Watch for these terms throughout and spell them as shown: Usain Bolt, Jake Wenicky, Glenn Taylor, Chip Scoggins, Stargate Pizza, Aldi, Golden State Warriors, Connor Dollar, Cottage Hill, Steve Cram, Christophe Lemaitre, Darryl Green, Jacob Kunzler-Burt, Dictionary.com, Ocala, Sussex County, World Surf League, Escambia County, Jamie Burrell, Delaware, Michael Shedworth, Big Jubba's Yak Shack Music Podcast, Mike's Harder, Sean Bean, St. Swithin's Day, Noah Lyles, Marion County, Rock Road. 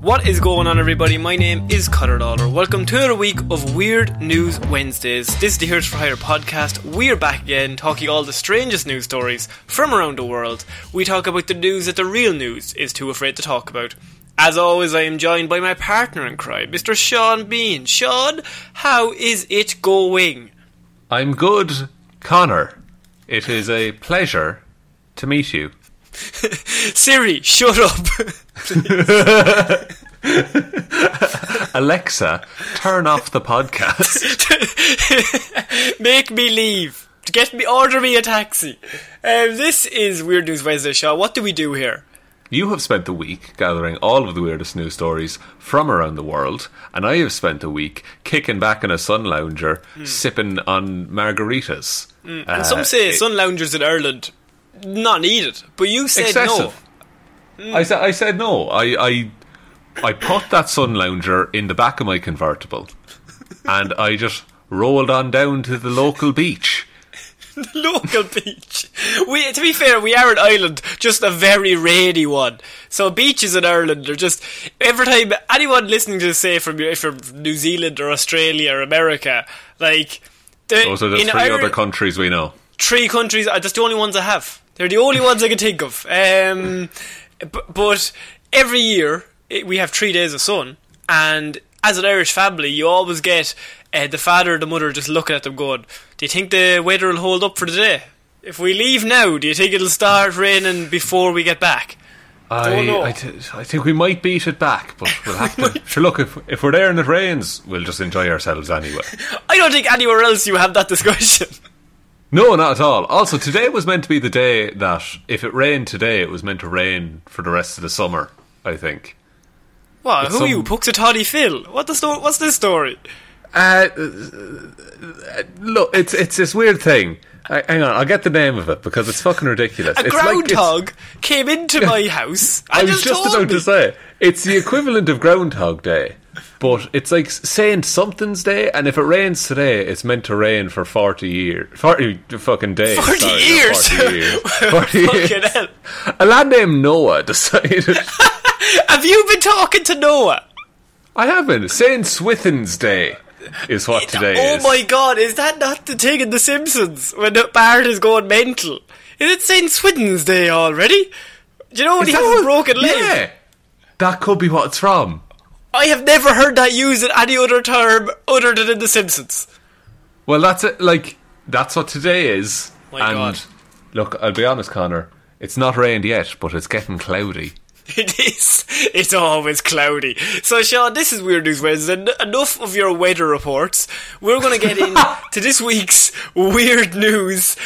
What is going on, everybody? My name is Connor Dollar. Welcome to another week of Weird News Wednesdays. This is the Hearth for Hire podcast. We are back again talking all the strangest news stories from around the world. We talk about the news that the real news is too afraid to talk about. As always, I am joined by my partner in crime, Mr. Sean Bean. Sean, how is it going? I'm good, Connor. It is a pleasure to meet you. Siri, shut up. Alexa, turn off the podcast. Make me leave. Order me a taxi. This is Weird News Wednesday, Shaw. What do we do here? You have spent the week gathering all of the weirdest news stories from around the world, and I have spent the week kicking back in a sun lounger, sipping on margaritas. And some say sun loungers in Ireland not needed, but you said excessive. No. I said no. I put that sun lounger in the back of my convertible, and I just rolled on down to the local beach. The local beach. To be fair, we are in Ireland, just a very rainy one. So beaches in Ireland are just, every time anyone listening to this, say from New Zealand or Australia or America, like those are the three other countries we know. Three countries. That's the only ones I have. They're the only ones I can think of. But every year, we have 3 days of sun, and as an Irish family, you always get the father or the mother just looking at them going, do you think the weather will hold up for the day? If we leave now, do you think it'll start raining before we get back? I think we might beat it back, but we'll have to. Sure, look, if we're there and it rains, we'll just enjoy ourselves anyway. I don't think anywhere else you have that discussion. No, not at all. Also, today was meant to be the day that if it rained today, it was meant to rain for the rest of the summer, I think. What? It's who are you? Puxatawny Phil? What's this story? Look, it's this weird thing. Hang on, I'll get the name of it because it's fucking ridiculous. It's groundhog came into my house and I was just about to say, it's the equivalent of Groundhog Day. But it's like saying something's day, and if it rains today, it's meant to rain for 40 years. 40 fucking days. 40 sorry, years? 40 years. 40 years. Hell. A lad named Noah decided. Have you been talking to Noah? I haven't. St. Swithin's Day is what today is. Oh my god, is that not the thing in The Simpsons when Bart is going mental? Is it St. Swithin's Day already? Do you know when he has a broken leg? Yeah. That could be what it's from. I have never heard that used in any other term other than in The Simpsons. Well, that's it. Like, that's what today is. My god. Look, I'll be honest, Connor. It's not rained yet, but it's getting cloudy. It is. It's always cloudy. So, Sean, this is Weird News Wednesday. Enough of your weather reports. We're going to get into this week's weird news.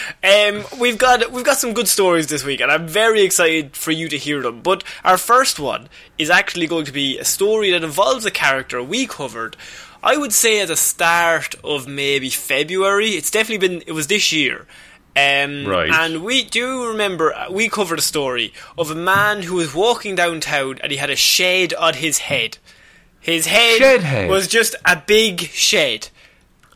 We've got some good stories this week, and I'm very excited for you to hear them. But our first one is actually going to be a story that involves a character we covered, I would say, at the start of maybe February. It was this year. Right. And we do remember, we covered a story of a man who was walking downtown and he had a shed on his head. His head was just a big shed.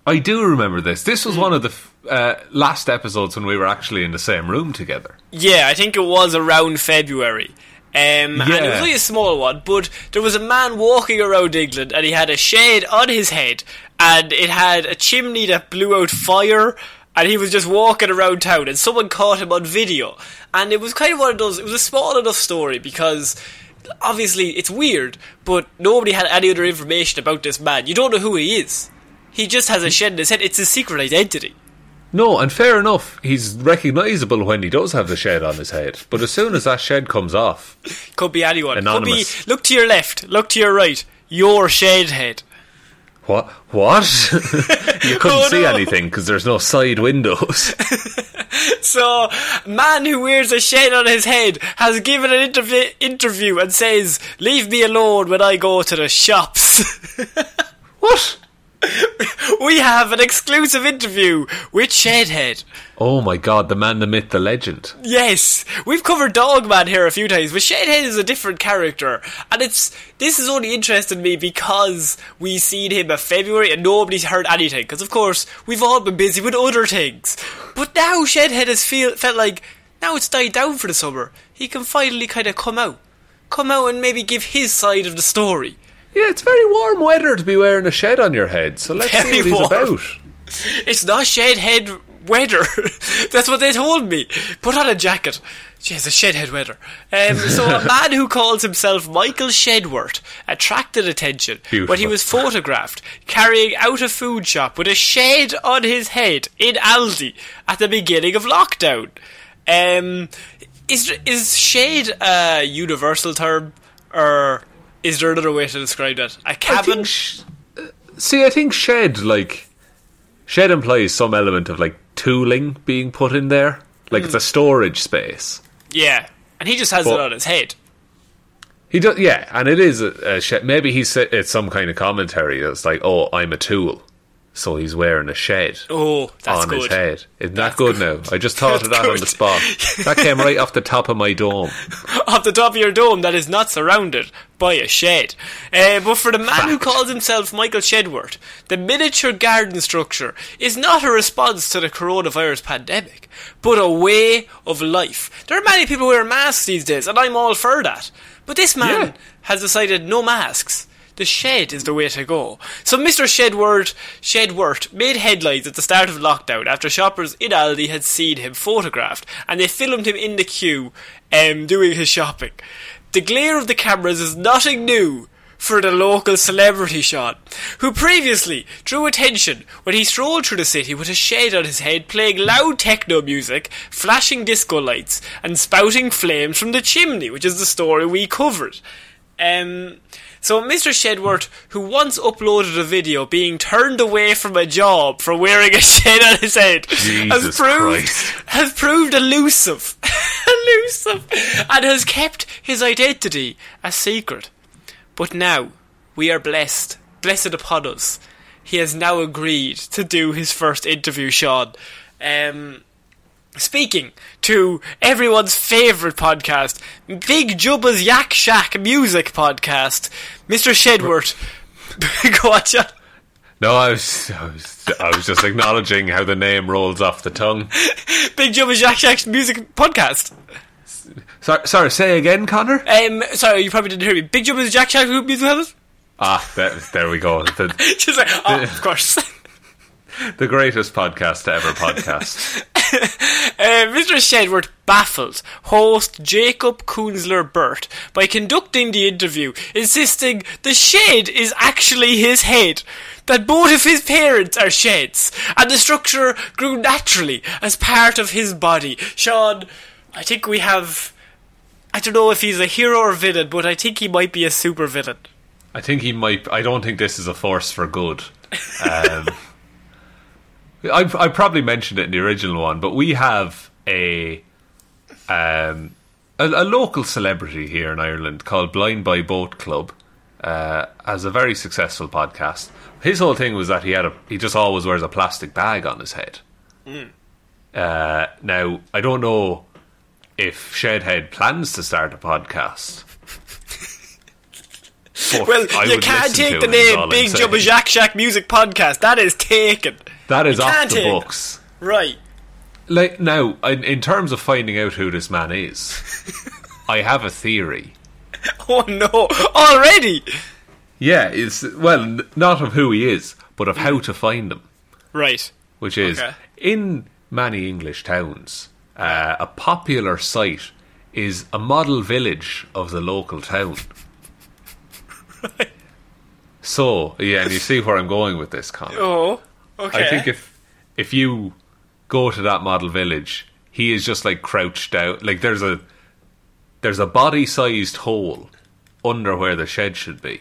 I do remember this. This was one of the last episodes when we were actually in the same room together. Yeah, I think it was around February. And it was really a small one, but there was a man walking around England and he had a shade on his head and it had a chimney that blew out fire and he was just walking around town and someone caught him on video. And it was kind of one of those, it was a small enough story because obviously it's weird, but nobody had any other information about this man. You don't know who he is. He just has a shed in his head. It's his secret identity. No, and fair enough, he's recognisable when he does have the shed on his head. But as soon as that shed comes off... Could be anyone. Anonymous. Could be, look to your left, look to your right, your shed head. What? You couldn't see anything because there's no side windows. So, man who wears a shed on his head has given an interview and says, "Leave me alone when I go to the shops." What? We have an exclusive interview with Shedhead. Oh my god, the man, the myth, the legend. Yes, we've covered Dogman here a few times, but Shedhead is a different character. And this has only interested me because we seen him in February and nobody's heard anything. Because of course, we've all been busy with other things. But now Shedhead has felt like, now it's died down for the summer. He can finally kind of come out. Come out and maybe give his side of the story. Yeah, it's very warm weather to be wearing a shed on your head, so let's see what he's about. It's not shed head weather. That's what they told me. Put on a jacket. Jeez, a shed head weather. So a man who calls himself Michael Shedworth attracted attention when he was photographed carrying out a food shop with a shed on his head in Aldi at the beginning of lockdown. Is shed a universal term, or... is there another way to describe that? A cabin? I think shed, like... Shed implies some element of, like, tooling being put in there. Like, it's a storage space. Yeah, and he just has it on his head. He does, yeah, and it is a shed. Maybe it's some kind of commentary that's like, oh, I'm a tool. So he's wearing a shed on his head. Isn't that good now? I just thought of that on the spot. That came right off the top of my dome. Off the top of your dome that is not surrounded by a shed. But for the man who calls himself Michael Shedworth, the miniature garden structure is not a response to the coronavirus pandemic, but a way of life. There are many people who wear masks these days, and I'm all for that. But this man has decided no masks. The shed is the way to go. So Mr. Shedworth made headlines at the start of lockdown after shoppers in Aldi had seen him photographed and they filmed him in the queue doing his shopping. The glare of the cameras is nothing new for the local celebrity Sean, who previously drew attention when he strolled through the city with a shed on his head playing loud techno music, flashing disco lights and spouting flames from the chimney, which is the story we covered. So Mr. Shedworth, who once uploaded a video being turned away from a job for wearing a shed on his head, has proved elusive, and has kept his identity a secret. But now we are blessed upon us. He has now agreed to do his first interview, Sean. Speaking to everyone's favourite podcast, Big Jubba's Yak Shack Music Podcast, Mr. Shedworth. Go on, John. No, I was just acknowledging how the name rolls off the tongue. Big Jubba's Yak Shack Music Podcast. Sorry, say again, Connor? Sorry, you probably didn't hear me. Big Jubba's Yak Shack Music Podcast? Ah, there we go. Just like, of course. The greatest podcast to ever podcast. Mr. Shedworth baffled host Jacob Kunzler-Burt by conducting the interview, insisting the shed is actually his head, that both of his parents are sheds, and the structure grew naturally as part of his body. Sean, I think we have... I don't know if he's a hero or villain, but I think he might be a super villain. I think he might... I don't think this is a force for good. I probably mentioned it in the original one, but we have a local celebrity here in Ireland called Blind by Boat Club. Has a very successful podcast. His whole thing was that he just always wears a plastic bag on his head. Now, I don't know if Shedhead plans to start a podcast. Well, you can't take the name Big Jubba's Yak Shack Music Podcast. That is taken. That is off the books. Right. Like, now, in terms of finding out who this man is, I have a theory. Oh no, already? Yeah, it's, well, not of who he is, but of how to find him. Right. Which is, okay, in many English towns, a popular site is a model village of the local town. Right. So, yeah, and you see where I'm going with this, Connor. Oh, okay. I think if you go to that model village, he is just like crouched out. Like there's a body-sized hole under where the shed should be.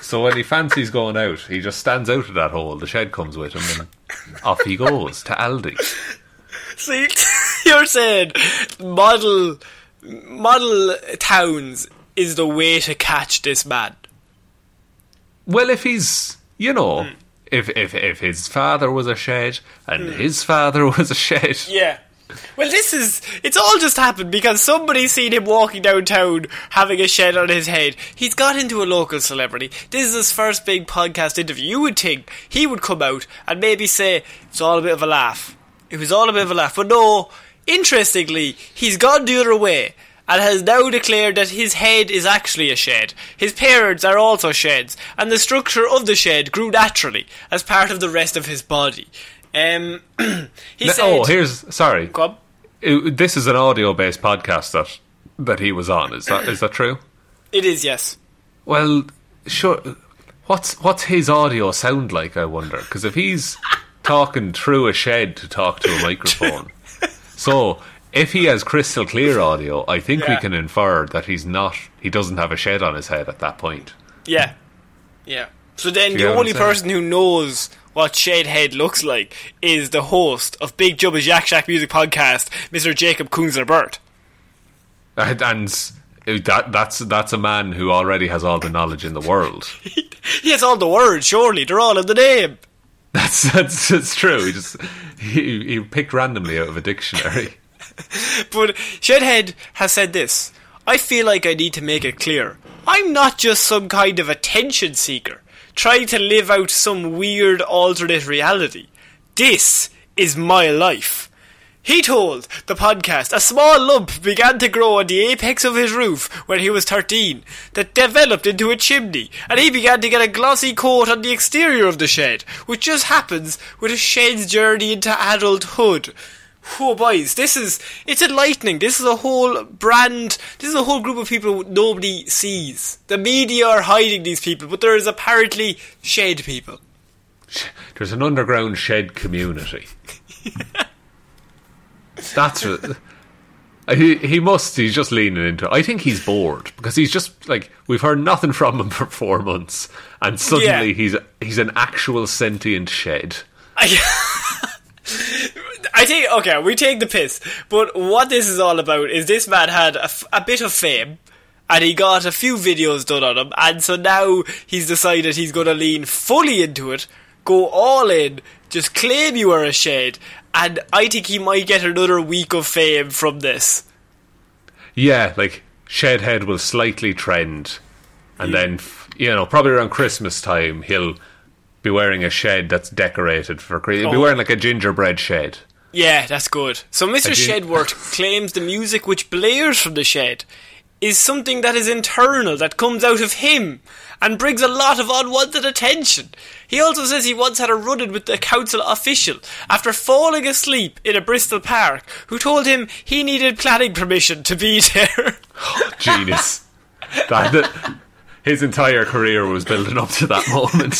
So when he fancies going out, he just stands out of that hole. The shed comes with him, and off he goes to Aldi. See, you're saying model towns is the way to catch this man. Well, if he's, you know. Mm. If his father was a shed and his father was a shed. Yeah. Well, it's all just happened because somebody's seen him walking downtown having a shed on his head. He's got into a local celebrity. This is his first big podcast interview. You would think he would come out and maybe say, it's all a bit of a laugh. It was all a bit of a laugh. But no, interestingly, he's gone the other way and has now declared that his head is actually a shed. His parents are also sheds, and the structure of the shed grew naturally as part of the rest of his body. Sorry. Come. This is an audio-based podcast that he was on. Is that true? It is, yes. Well, sure. What's his audio sound like, I wonder? Because if he's talking through a shed to talk to a microphone, so. If he has crystal clear audio, I think we can infer that he doesn't have a shed on his head at that point. Yeah. Yeah. So then the only person who knows what Shedhead looks like is the host of Big Jubba's Yak Shack Music Podcast, Mr. Jacob Kunzler-Burt. And that's a man who already has all the knowledge in the world. He has all the words, surely. They're all in the name. That's true. He picked randomly out of a dictionary. But Shedhead has said this: I feel like I need to make it clear I'm not just some kind of attention seeker trying to live out some weird alternate reality. This is my life. He told the podcast a small lump began to grow on the apex of his roof when he was 13 that developed into a chimney, and he began to get a glossy coat on the exterior of the shed, which just happens with a shed's journey into adulthood. Oh boys, it's enlightening. This is a whole group of people nobody sees. The media are hiding these people, but there is apparently shed people. There's an underground shed community. He's just leaning into it. I think he's bored, because he's just like, we've heard nothing from him for 4 months, and suddenly he's an actual sentient shed. We take the piss, but what this is all about is this man had a bit of fame, and he got a few videos done on him, and so now he's decided he's going to lean fully into it, go all in, just claim you are a shed, and I think he might get another week of fame from this. Yeah, like, Shedhead will slightly trend, and then, probably around Christmas time, he'll be wearing a shed that's decorated for Christmas. He'll be wearing like a gingerbread shed. Yeah, that's good. So Mr. Shedworth claims the music which blares from the shed is something that is internal, that comes out of him, and brings a lot of unwanted attention. He also says he once had a run-in with a council official after falling asleep in a Bristol park, who told him he needed planning permission to be there. Oh, genius. His entire career was building up to that moment.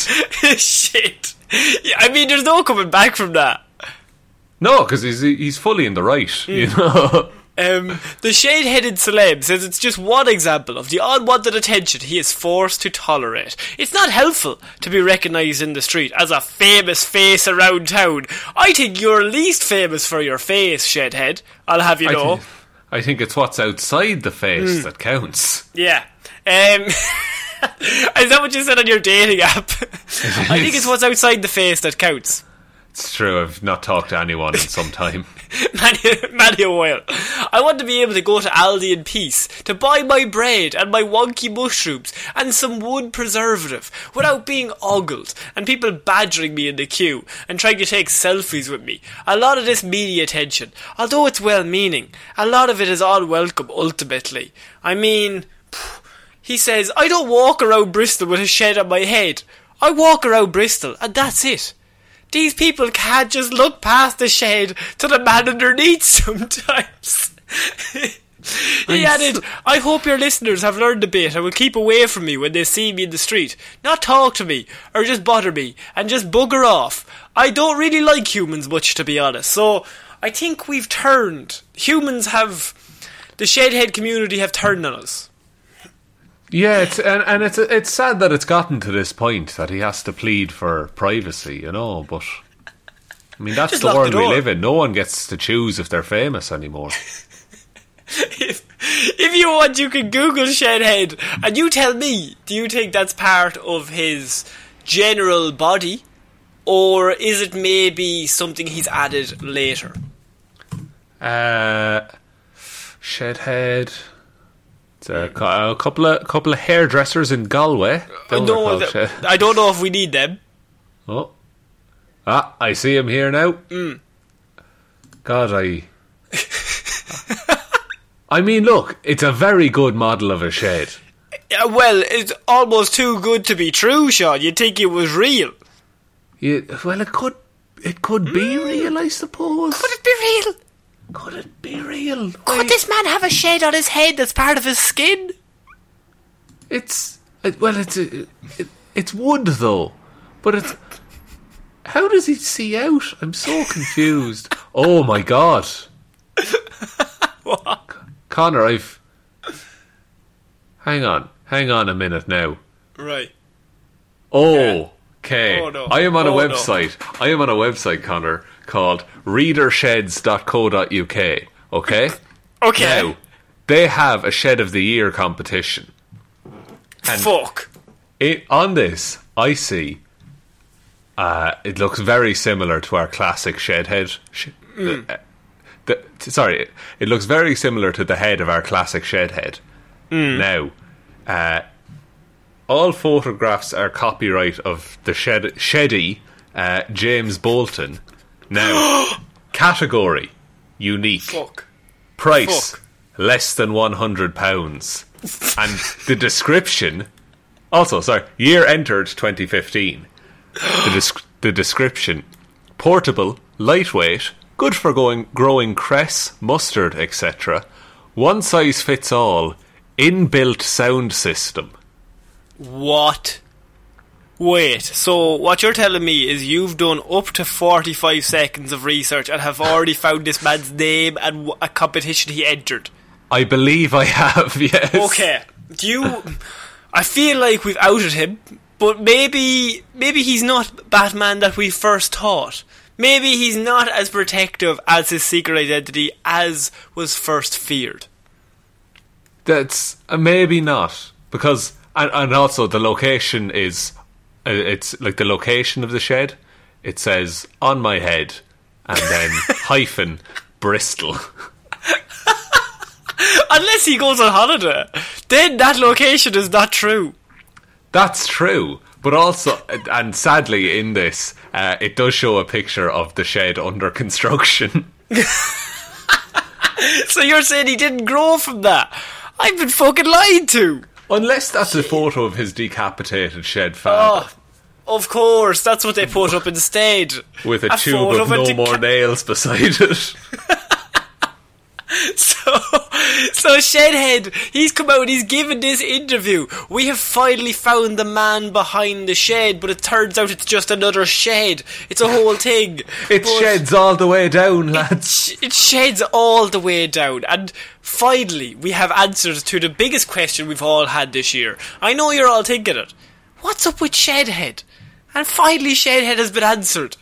Shit. I mean, there's no coming back from that. No, because he's fully in the right, you know. The shade-headed celeb says it's just one example of the unwanted attention he is forced to tolerate. It's not helpful to be recognised in the street as a famous face around town. I think you're least famous for your face, Shedhead. I'll have you know. I think it's what's outside the face that counts. Yeah. Is that what you said on your dating app? I think it's what's outside the face that counts. It's true, I've not talked to anyone in some time. Manuel, I want to be able to go to Aldi in peace, to buy my bread and my wonky mushrooms and some wood preservative without being ogled and people badgering me in the queue and trying to take selfies with me. A lot of this media attention, although it's well-meaning, a lot of it is unwelcome ultimately. I mean, he says, I don't walk around Bristol with a shed on my head. I walk around Bristol and that's it. These people can't just look past the shed to the man underneath sometimes. He added, I hope your listeners have learned a bit and will keep away from me when they see me in the street. Not talk to me or just bother me and just bugger off. I don't really like humans much, to be honest. So I think we've turned. Humans have... The Shedhead community have turned on us. Yeah, it's sad that it's gotten to this point that he has to plead for privacy, you know, but I mean, that's the world we live in. No one gets to choose if they're famous anymore. If you want, you can Google Shedhead and you tell me, do you think that's part of his general body or is it maybe something he's added later? Shedhead... A couple of hairdressers in Galway. I don't know if we need them. Oh, I see him here now. Mm. God, I mean, look, it's a very good model of a shed. Well, it's almost too good to be true, Sean. You'd think it was real. It could be real, I suppose. Could it be real? Could it be real? Could this man have a shed on his head that's part of his skin? It's wood though, but it's... How does he see out? I'm so confused. Oh my God. What? Connor, I've... Hang on a minute now. Right. Oh, yeah. Okay. Oh, no. I am on a website, Connor, called readersheds.co.uk, okay? Okay. Now, they have a Shed of the Year competition. And fuck. On this, I see, it looks very similar to our classic Shedhead. It looks very similar to the head of our classic Shedhead. Mm. Now, all photographs are copyright of the Sheddy, James Bolton. Now, category, unique. Fuck. Price, less than £100. And the description, also, sorry, year entered 2015. The description, portable, lightweight, good for growing cress, mustard, etc. One size fits all, inbuilt sound system. What? Wait, so what you're telling me is you've done up to 45 seconds of research and have already found this man's name and a competition he entered? I believe I have, yes. Okay, I feel like we've outed him, but maybe he's not Batman that we first thought. Maybe he's not as protective as his secret identity as was first feared. That's... maybe not, because... And also the location is... It's like the location of the shed. It says on my head and then hyphen Bristol. Unless he goes on holiday, then that location is not true. That's true. But also, and sadly in this, it does show a picture of the shed under construction. So you're saying he didn't grow from that? I've been fucking lied to. Unless that's a photo of his decapitated shed father. Oh, of course, that's what they put up instead. With a tube of no more nails beside it. So Shedhead, he's come out, he's given this interview. We have finally found the man behind the shed, but it turns out it's just another shed. It's a whole thing. Sheds all the way down, lads. It sheds all the way down. And finally, we have answers to the biggest question we've all had this year. I know you're all thinking it. What's up with Shedhead? And finally, Shedhead has been answered.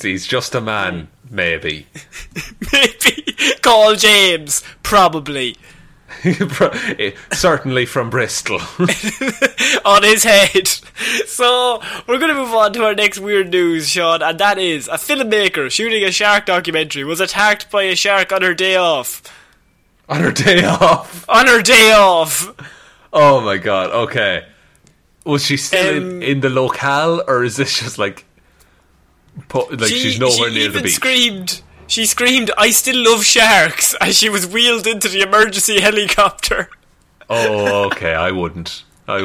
He's just a man. Maybe. Maybe. Call James. Probably. Certainly from Bristol. On his head. So we're going to move on to our next weird news, Sean, and that is a filmmaker shooting a shark documentary was attacked by a shark on her day off. On her day off? On her day off. Oh my god, okay. Was she still in the locale, or is this just she's nowhere near the beach? She screamed, "I still love sharks," as she was wheeled into the emergency helicopter. Oh, okay, I wouldn't. I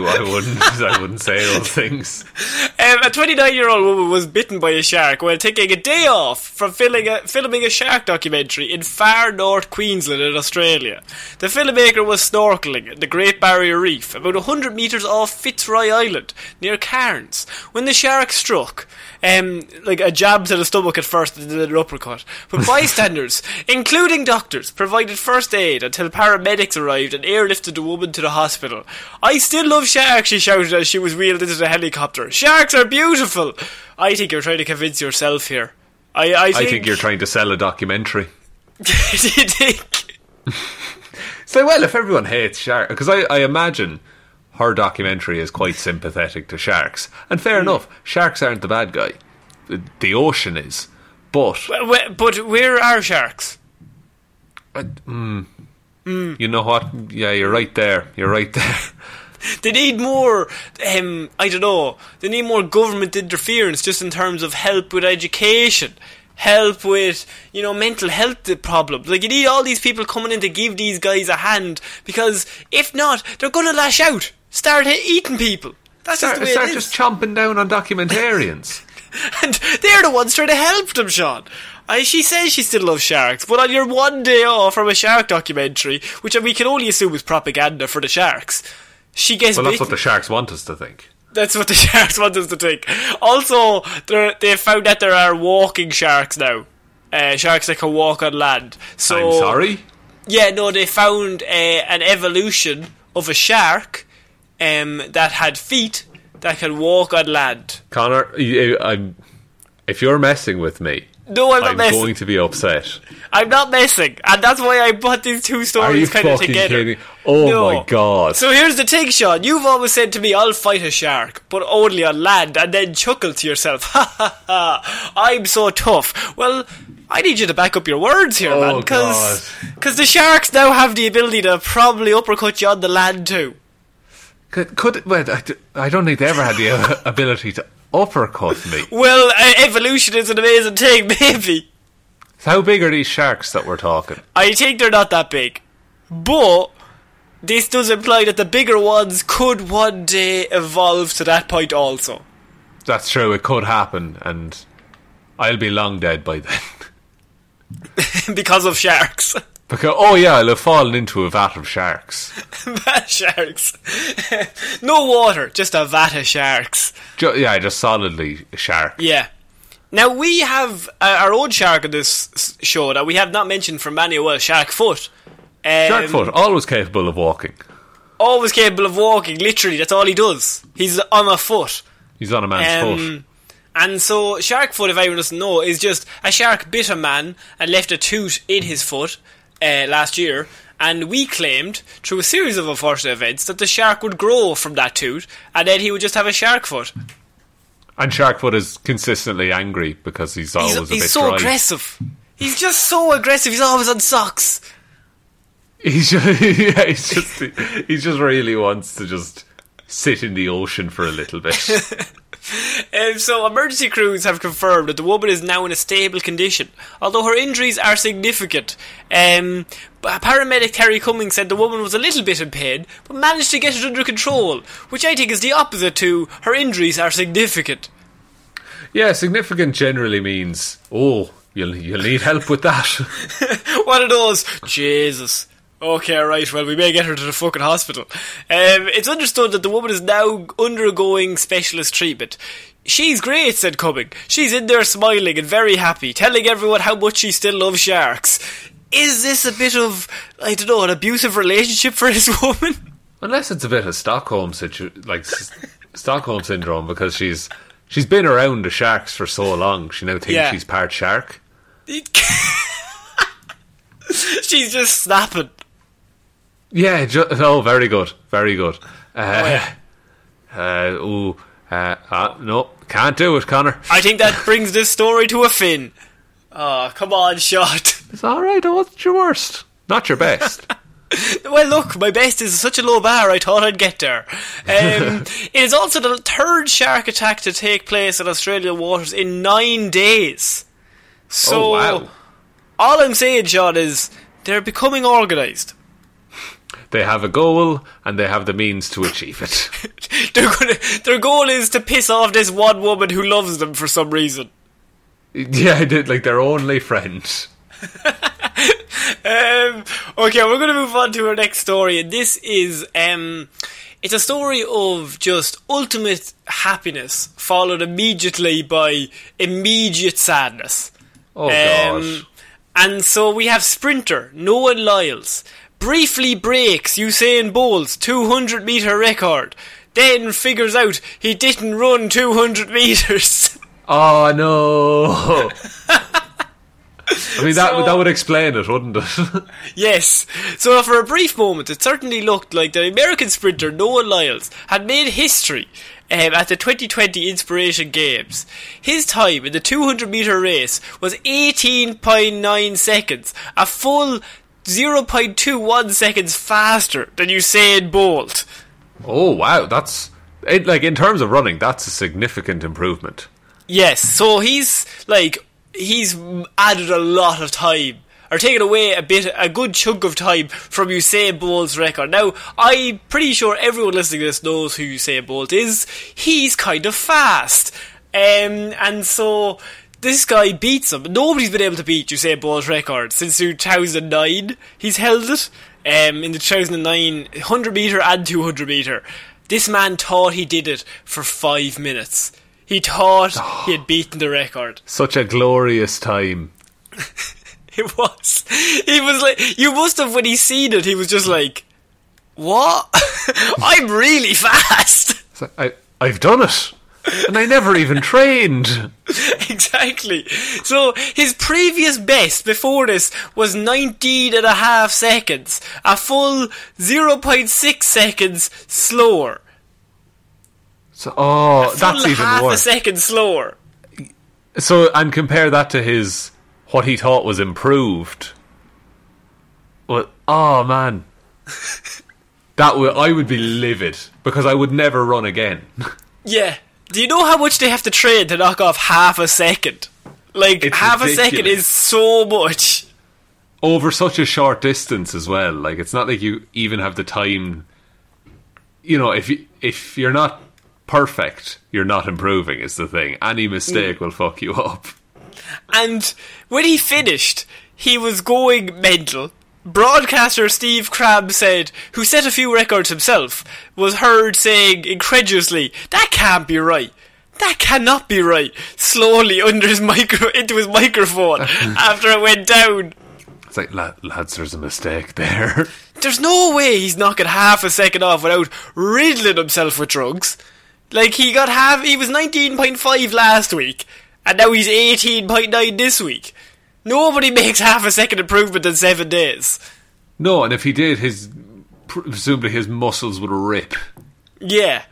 wouldn't say those things. A 29-year-old woman was bitten by a shark while taking a day off from filming a shark documentary in far north Queensland in Australia. The filmmaker was snorkelling at the Great Barrier Reef, about 100 metres off Fitzroy Island, near Cairns, when the shark struck. A jab to the stomach at first and then an uppercut. But bystanders, including doctors, provided first aid until paramedics arrived and airlifted the woman to the hospital. "I still love sharks," she shouted as she was wheeled into the helicopter. "Sharks are beautiful." I think you're trying to convince yourself here. I think you're trying to sell a documentary. Do you think? So, well, if everyone hates sharks, because I imagine her documentary is quite sympathetic to sharks. And fair enough, sharks aren't the bad guy. The ocean is. But where are sharks? You know what? Yeah, you're right there. They need more, they need more government interference just in terms of help with education, help with, mental health problems. You need all these people coming in to give these guys a hand, because if not, they're going to lash out. Start eating people. That's just the way it is. Start just chomping down on documentarians. And they're the ones trying to help them, Sean. She says she still loves sharks, but on your one day off from a shark documentary, which we can only assume is propaganda for the sharks, she gets bitten. Well, that's what the sharks want us to think. That's what the sharks want us to think. Also, they found that there are walking sharks now. Sharks that can walk on land. So, I'm sorry? Yeah, no, they found an evolution of a shark that had feet that can walk on land. Connor, if you're messing with me... No, I'm not messing. I'm going to be upset. I'm not messing. And that's why I put these two stories kind of together. Are you fucking kidding? Oh no. My god. So here's the thing, Sean. You've always said to me, "I'll fight a shark, but only on land," and then chuckle to yourself. Ha ha ha. I'm so tough. Well, I need you to back up your words here, man. Because the sharks now have the ability to probably uppercut you on the land too. I don't think they ever had the ability to uppercut me. Well, evolution is an amazing thing, maybe. How big are these sharks that we're talking? I think they're not that big. But this does imply that the bigger ones could one day evolve to that point also. That's true, it could happen, and I'll be long dead by then. Because of sharks. I'll have fallen into a vat of sharks. Vat sharks. No water, just a vat of sharks. Just solidly a shark. Yeah. Now, we have our own shark in this show that we have not mentioned for many a while, Sharkfoot. Sharkfoot, always capable of walking. Always capable of walking, literally, that's all he does. He's on a foot. He's on a man's foot. And so, Sharkfoot, if anyone doesn't know, is just a shark bit a man and left a tooth in his foot. Last year, and we claimed through a series of unfortunate events that the shark would grow from that tooth, and then he would just have a shark foot. And Sharkfoot is consistently angry because he's always a bit so dry. He's so aggressive. He's just so aggressive. He's always on socks. He just really wants to just sit in the ocean for a little bit. So emergency crews have confirmed that the woman is now in a stable condition, although her injuries are significant. Paramedic Terry Cummings said the woman was a little bit in pain, but managed to get it under control, which I think is the opposite to her injuries are significant. Yeah, significant generally means, you'll need help with that. One of those, Jesus. Okay, right, well, we may get her to the fucking hospital. It's understood that the woman is now undergoing specialist treatment. "She's great," said Cumming. "She's in there smiling and very happy, telling everyone how much she still loves sharks." Is this a bit of, an abusive relationship for this woman? Unless it's a bit of Stockholm Syndrome, because she's been around the sharks for so long, she now thinks she's part shark. She's just snapping. Yeah, oh, very good, very good. No, can't do it, Connor. I think that brings this story to a fin. Oh, come on, shot. It's alright, I wasn't your worst. Not your best. Well, look, my best is such a low bar, I thought I'd get there. It is also the third shark attack to take place in Australian waters in 9 days. So, oh, wow. All I'm saying, Sean, is they're becoming organised. They have a goal, and they have the means to achieve it. Their goal is to piss off this one woman who loves them for some reason. Yeah, like their only friend. Okay, we're going to move on to our next story, and this is it's a story of just ultimate happiness followed immediately by immediate sadness. Oh, gosh. And so we have sprinter Noah Lyles briefly breaks Usain Bolt's 200 metre record, then figures out he didn't run 200 metres. Oh no. I mean, that would explain it, wouldn't it? Yes. So for a brief moment, it certainly looked like the American sprinter Noah Lyles had made history at the 2020 Inspiration Games. His time in the 200-metre race was 18.9 seconds, a full 0.21 seconds faster than Usain Bolt. Oh, wow. That's... like, in terms of running, that's a significant improvement. Yes. So he's, like... he's added a lot of time, or taken away a good chunk of time from Usain Bolt's record. Now, I'm pretty sure everyone listening to this knows who Usain Bolt is. He's kind of fast. And so this guy beats him. Nobody's been able to beat Usain Bolt's record since 2009. He's held it in the 2009 100 metre and 200 metre. This man thought he did it for 5 minutes. He thought he had beaten the record. Such a glorious time. It was. He was like, you must have, when he seen it, he was just like, what? I'm really fast. So I've done it. And I never even trained. Exactly. So his previous best before this was 19.5 seconds. A full 0.6 seconds slower. So, oh, that's even worse. Half a second slower. So, and compare that to his, what he thought was improved. Well, oh man, I would be livid because I would never run again. Yeah. Do you know how much they have to train to knock off half a second? Like, it's half ridiculous. A second is so much over such a short distance as well. Like, it's not like you even have the time. You know, if you're not perfect, you're not improving is the thing. Any mistake will fuck you up. And when he finished, he was going mental. Broadcaster Steve Cram said, who set a few records himself, was heard saying incredulously, that can't be right. That cannot be right. Slowly into his microphone after it went down. It's like, lads, there's a mistake there. There's no way he's knocking half a second off without riddling himself with drugs. Like, he was 19.5 last week, and now he's 18.9 this week. Nobody makes half a second improvement in 7 days. No, and if he did, presumably his muscles would rip. Yeah.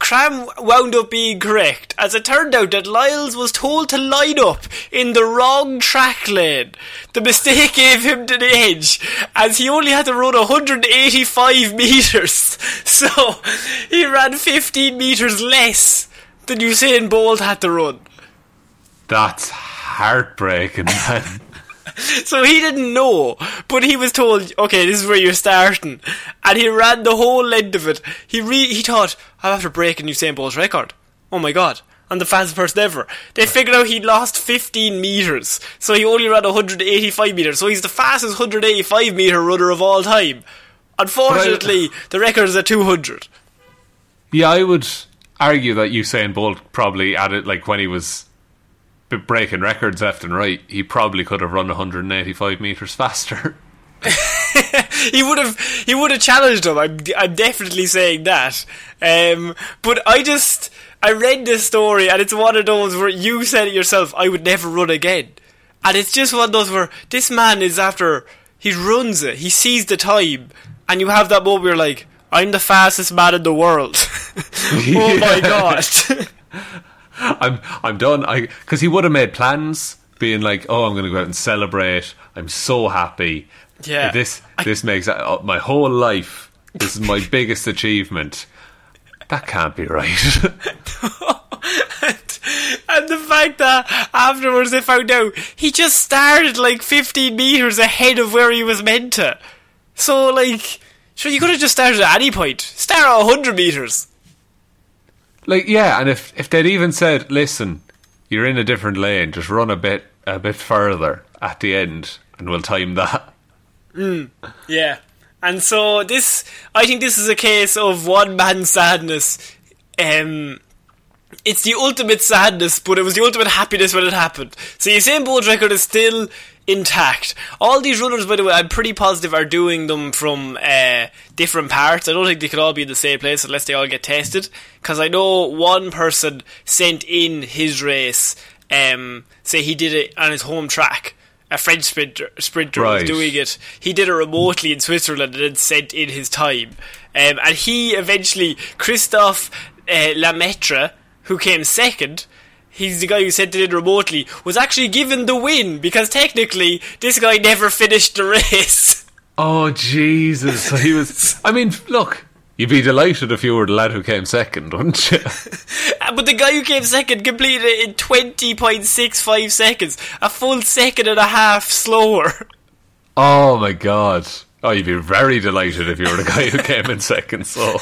Cram wound up being correct, as it turned out that Lyles was told to line up in the wrong track lane. The mistake gave him the edge, as he only had to run 185 metres, so he ran 15 metres less than Usain Bolt had to run. That's heartbreaking, man. So he didn't know, but he was told, okay, this is where you're starting. And he ran the whole length of it. He thought, I'm after breaking Usain Bolt's record. Oh my god, I'm the fastest person ever. They figured out he lost 15 metres, so he only ran 185 metres. So he's the fastest 185 metre runner of all time. Unfortunately, the record is at 200. Yeah, I would argue that Usain Bolt probably added, like, when he was breaking records left and right, he probably could have run 185 metres faster. He would have challenged him. I'm definitely saying that. But I read this story, and it's one of those where you said it yourself, I would never run again. And it's just one of those where this man is after, he runs it, he sees the time, and you have that moment where you're like, I'm the fastest man in the world. Oh my god. I'm done. Because he would have made plans, being like, oh, I'm going to go out and celebrate. I'm so happy. Yeah. This makes my whole life. This is my biggest achievement. That can't be right. And the fact that afterwards they found out he just started like 15 metres ahead of where he was meant to. So, like, sure, you could have just started at any point. Start at 100 metres. Like, yeah, and if they'd even said, listen, you're in a different lane, just run a bit further at the end and we'll time that. Yeah. And so I think this is a case of one man's sadness. It's the ultimate sadness, but it was the ultimate happiness when it happened. So Usain Bolt's record is still intact. All these runners, by the way, I'm pretty positive are doing them from different parts. I don't think they could all be in the same place unless they all get tested. Because I know one person sent in his race, say he did it on his home track. A French sprinter right. was doing it. He did it remotely in Switzerland and then sent in his time. And he eventually, Christophe Lemaitre, who came second, he's the guy who sent it in remotely, was actually given the win because technically this guy never finished the race. Oh, Jesus. He was. I mean, look, you'd be delighted if you were the lad who came second, wouldn't you? But the guy who came second completed it in 20.65 seconds, a full second and a half slower. Oh my god. Oh, you'd be very delighted if you were the guy who came in second, so.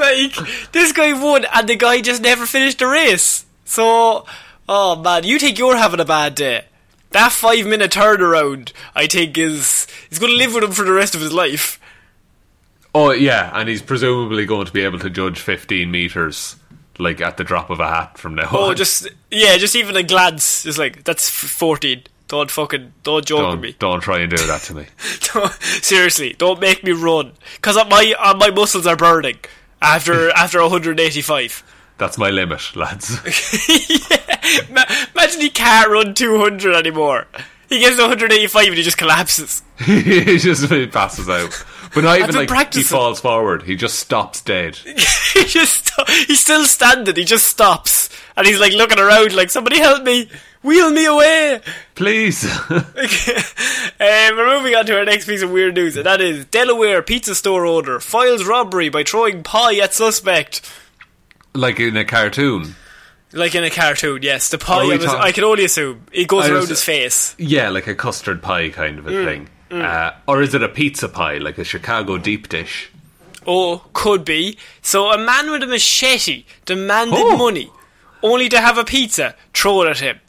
Like, this guy won and the guy just never finished the race. So, oh man, you think you're having a bad day. That 5-minute turnaround, I think, is going to live with him for the rest of his life. Oh, yeah, and he's presumably going to be able to judge 15 metres, like, at the drop of a hat from now on. Oh, just even a glance. It's like, that's 14. Don't joke with me. Don't try and do that to me. Seriously, don't make me run. Because my muscles are burning after 185. That's my limit, lads. Yeah. Imagine he can't run 200 anymore. He gets to 185 and he just collapses. He passes out. But not even like he falls forward. He just stops dead. He's still standing. He just stops. And he's like looking around like, somebody help me. Wheel me away. Please. Okay. We're moving on to our next piece of weird news. And that is Delaware pizza store owner files robbery by throwing pie at suspect. Like in a cartoon. Like in a cartoon, yes. The pie, I can only assume. It goes around his face. Yeah, like a custard pie kind of a thing. Or is it a pizza pie, like a Chicago deep dish? Oh, could be. So a man with a machete demanded money, only to have a pizza thrown at him.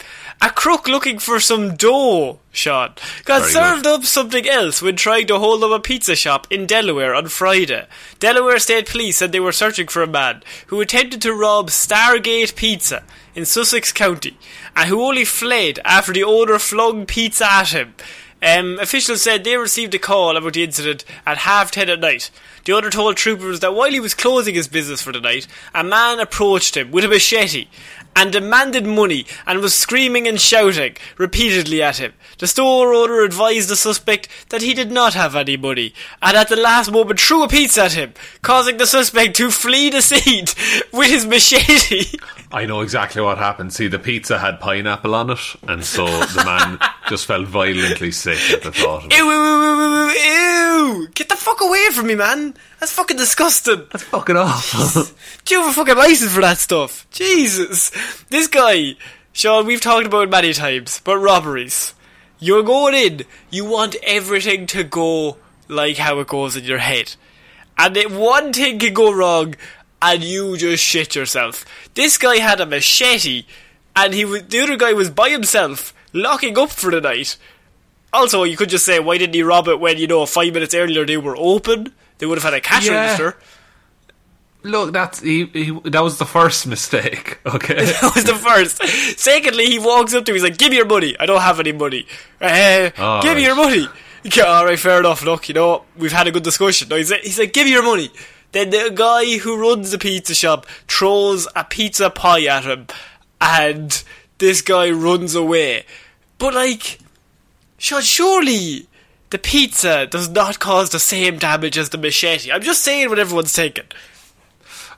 A crook looking for some dough, Sean, got served up something else when trying to hold up a pizza shop in Delaware on Friday. Delaware State Police said they were searching for a man who attempted to rob Stargate Pizza in Sussex County and who only fled after the owner flung pizza at him. Officials said they received a call about the incident at 10:30 at night. The owner told troopers that while he was closing his business for the night, a man approached him with a machete and demanded money and was screaming and shouting repeatedly at him. The store owner advised the suspect that he did not have any money and at the last moment threw a pizza at him, causing the suspect to flee the scene with his machete. I know exactly what happened. See, the pizza had pineapple on it and so the man just felt violently sick at the thought of it. Ew. Get the fuck away from me, man. That's fucking disgusting. That's fucking awful. Do you have a fucking license for that stuff? Jesus. This guy, Sean, we've talked about it many times, but robberies. You're going in, you want everything to go like how it goes in your head. And if one thing can go wrong, and you just shit yourself. This guy had a machete, and the other guy was by himself, locking up for the night. Also, you could just say, why didn't he rob it when, 5 minutes earlier they were open? They would have had a cash register. Look, that was the first mistake, okay? That was the first. Secondly, he walks up to him, he's like, give me your money. I don't have any money. Give me your money. Okay, alright, fair enough, look, we've had a good discussion. No, he's like, give me your money. Then the guy who runs the pizza shop throws a pizza pie at him, and this guy runs away. But, surely The pizza does not cause the same damage as the machete. I'm just saying what everyone's thinking.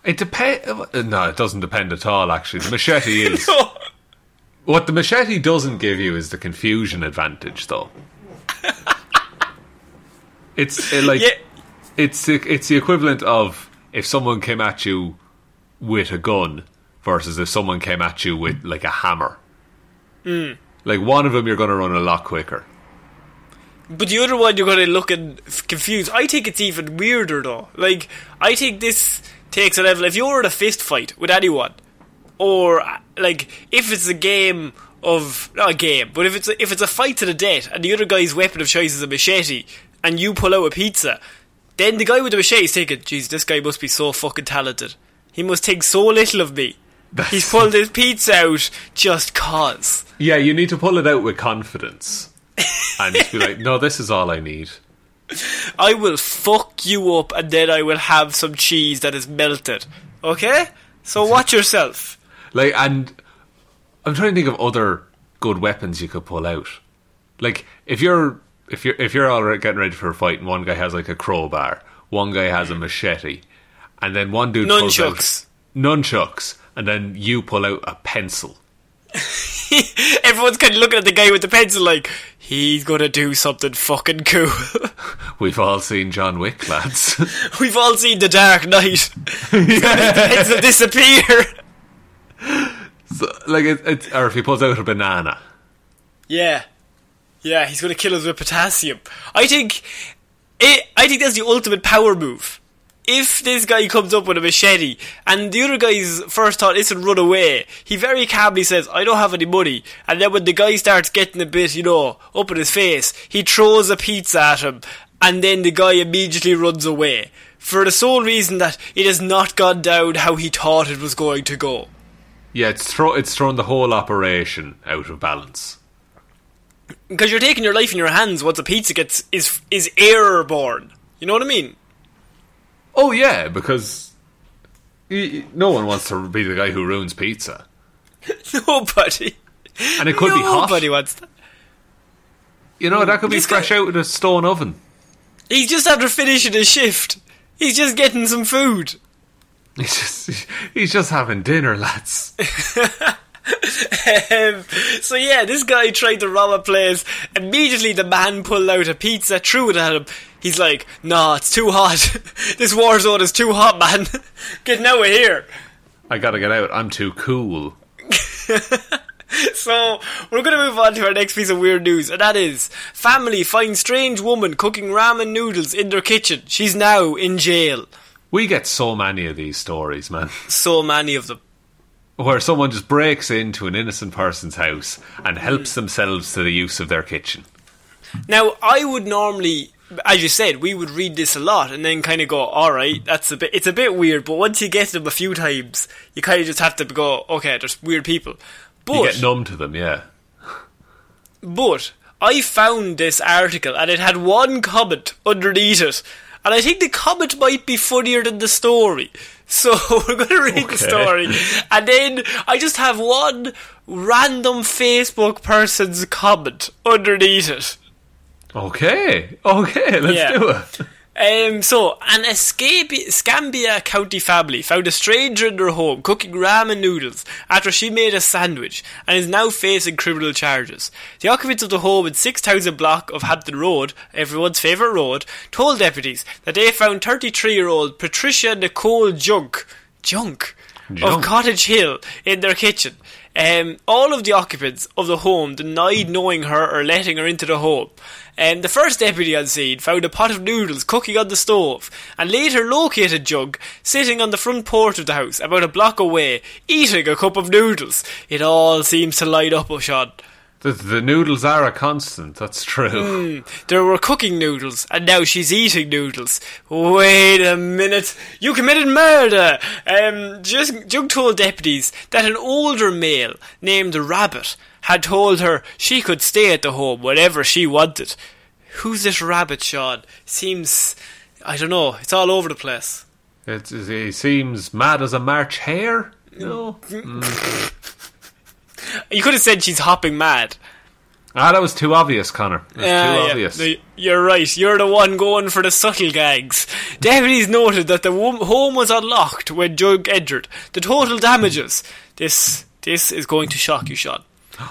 It depends. No, it doesn't depend at all, actually. The machete is... No. What the machete doesn't give you is the confusion advantage, though. It's the equivalent of if someone came at you with a gun versus if someone came at you with, like, a hammer. Mm. Like, one of them you're going to run a lot quicker. But the other one you're going to look and confused. I think it's even weirder, though. Like, I think this takes a level... If you're in a fist fight with anyone... Or, like, if it's a game of... Not a game, but if it's a fight to the death and the other guy's weapon of choice is a machete and you pull out a pizza, then the guy with the machete is thinking, jeez, this guy must be so fucking talented. He must think so little of me. He's pulled his pizza out just cause. Yeah, you need to pull it out with confidence. And just be like, no, this is all I need. I will fuck you up and then I will have some cheese that is melted. Okay? So watch yourself. Like, and I'm trying to think of other good weapons you could pull out. Like, if you're all right, getting ready for a fight, and one guy has like a crowbar, one guy has a machete, and then one dude pulls out nunchucks, and then you pull out a pencil. Everyone's kind of looking at the guy with the pencil like he's gonna do something fucking cool. We've all seen John Wick, lads. We've all seen The Dark Knight. He's gonna make the pencil disappear. So, like, or if he pulls out a banana. Yeah, he's gonna kill us with potassium. I think that's the ultimate power move. If this guy comes up with a machete and the other guy's first thought is to run away, he very calmly says, I don't have any money. And then when the guy starts getting a bit, up in his face, he throws a pizza at him and then the guy immediately runs away. For the sole reason that it has not gone down how he thought it was going to go. Yeah, it's thrown the whole operation out of balance. Because you're taking your life in your hands once a pizza is airborne. You know what I mean? Oh yeah, because no one wants to be the guy who ruins pizza. Nobody. And it could be hot. Nobody wants that. That could be fresh out of the stone oven. He's just after finishing his shift. He's just getting some food. He's just having dinner, lads. So yeah, this guy tried to rob a place. Immediately the man pulled out a pizza, threw it at him. He's like, nah, it's too hot. This war zone is too hot, man. Getting out of here. I gotta get out. I'm too cool. So we're going to move on to our next piece of weird news, and that is family finds strange woman cooking ramen noodles in their kitchen. She's now in jail. We get so many of these stories, man. So many of them. Where someone just breaks into an innocent person's house and helps themselves to the use of their kitchen. Now, I would normally... As you said, we would read this a lot and then kind of go, alright, it's a bit weird, but once you get them a few times, you kind of just have to go, okay, there's weird people. But, you get numb to them, yeah. But, I found this article and it had one comment underneath it, and I think the comment might be funnier than the story. So, we're going to read the story, and then I just have one random Facebook person's comment underneath it. Okay, let's do it. So, an Escambia County family found a stranger in their home cooking ramen noodles after she made a sandwich and is now facing criminal charges. The occupants of the home in 6,000 block of Hampton Road, everyone's favourite road, told deputies that they found 33-year-old Patricia Nicole Junk of Cottage Hill in their kitchen. All of the occupants of the home denied knowing her or letting her into the home. The first deputy on scene found a pot of noodles cooking on the stove and later located Jug sitting on the front porch of the house about a block away eating a cup of noodles. It all seems to line up, Sean. The noodles are a constant, that's true. There were cooking noodles and now she's eating noodles. Wait a minute, you committed murder! Jug told deputies that an older male named Rabbit had told her she could stay at the home whenever she wanted. Who's this Rabbit, Sean? Seems, I don't know, it's all over the place. He seems mad as a March hare? No. You could have said she's hopping mad. Ah, that was too obvious, Connor. That was too obvious. You're right. You're the one going for the subtle gags. Deputies noted that the home was unlocked when Jug entered. The total damages... This is going to shock you, Sean.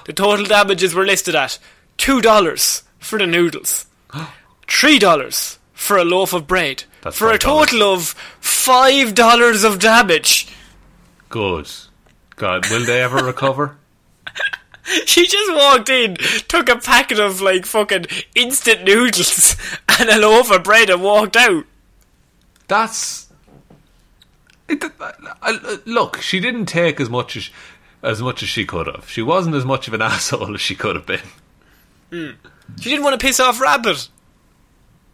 The total damages were listed at $2 for the noodles, $3 for a loaf of bread, that's for $5. A total of $5 of damage. Good. God, will they ever recover? She just walked in, took a packet of, like, fucking instant noodles and a loaf of bread and walked out. Look, she didn't take as much as she could have. She wasn't as much of an asshole as she could have been. Mm. She didn't want to piss off Rabbit.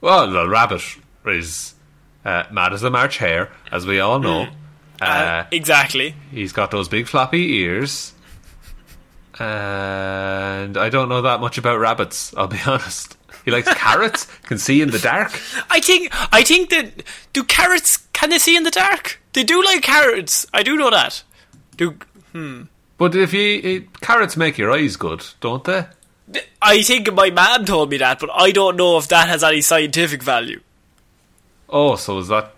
Well, the Rabbit is mad as a March hare, as we all know. Exactly. He's got those big floppy ears. And I don't know that much about rabbits, I'll be honest. He likes carrots, can see in the dark. I think that... Do carrots... Can they see in the dark? They do like carrots. I do know that. But if carrots make your eyes good, don't they? I think my mum told me that, but I don't know if that has any scientific value. Oh, so is that...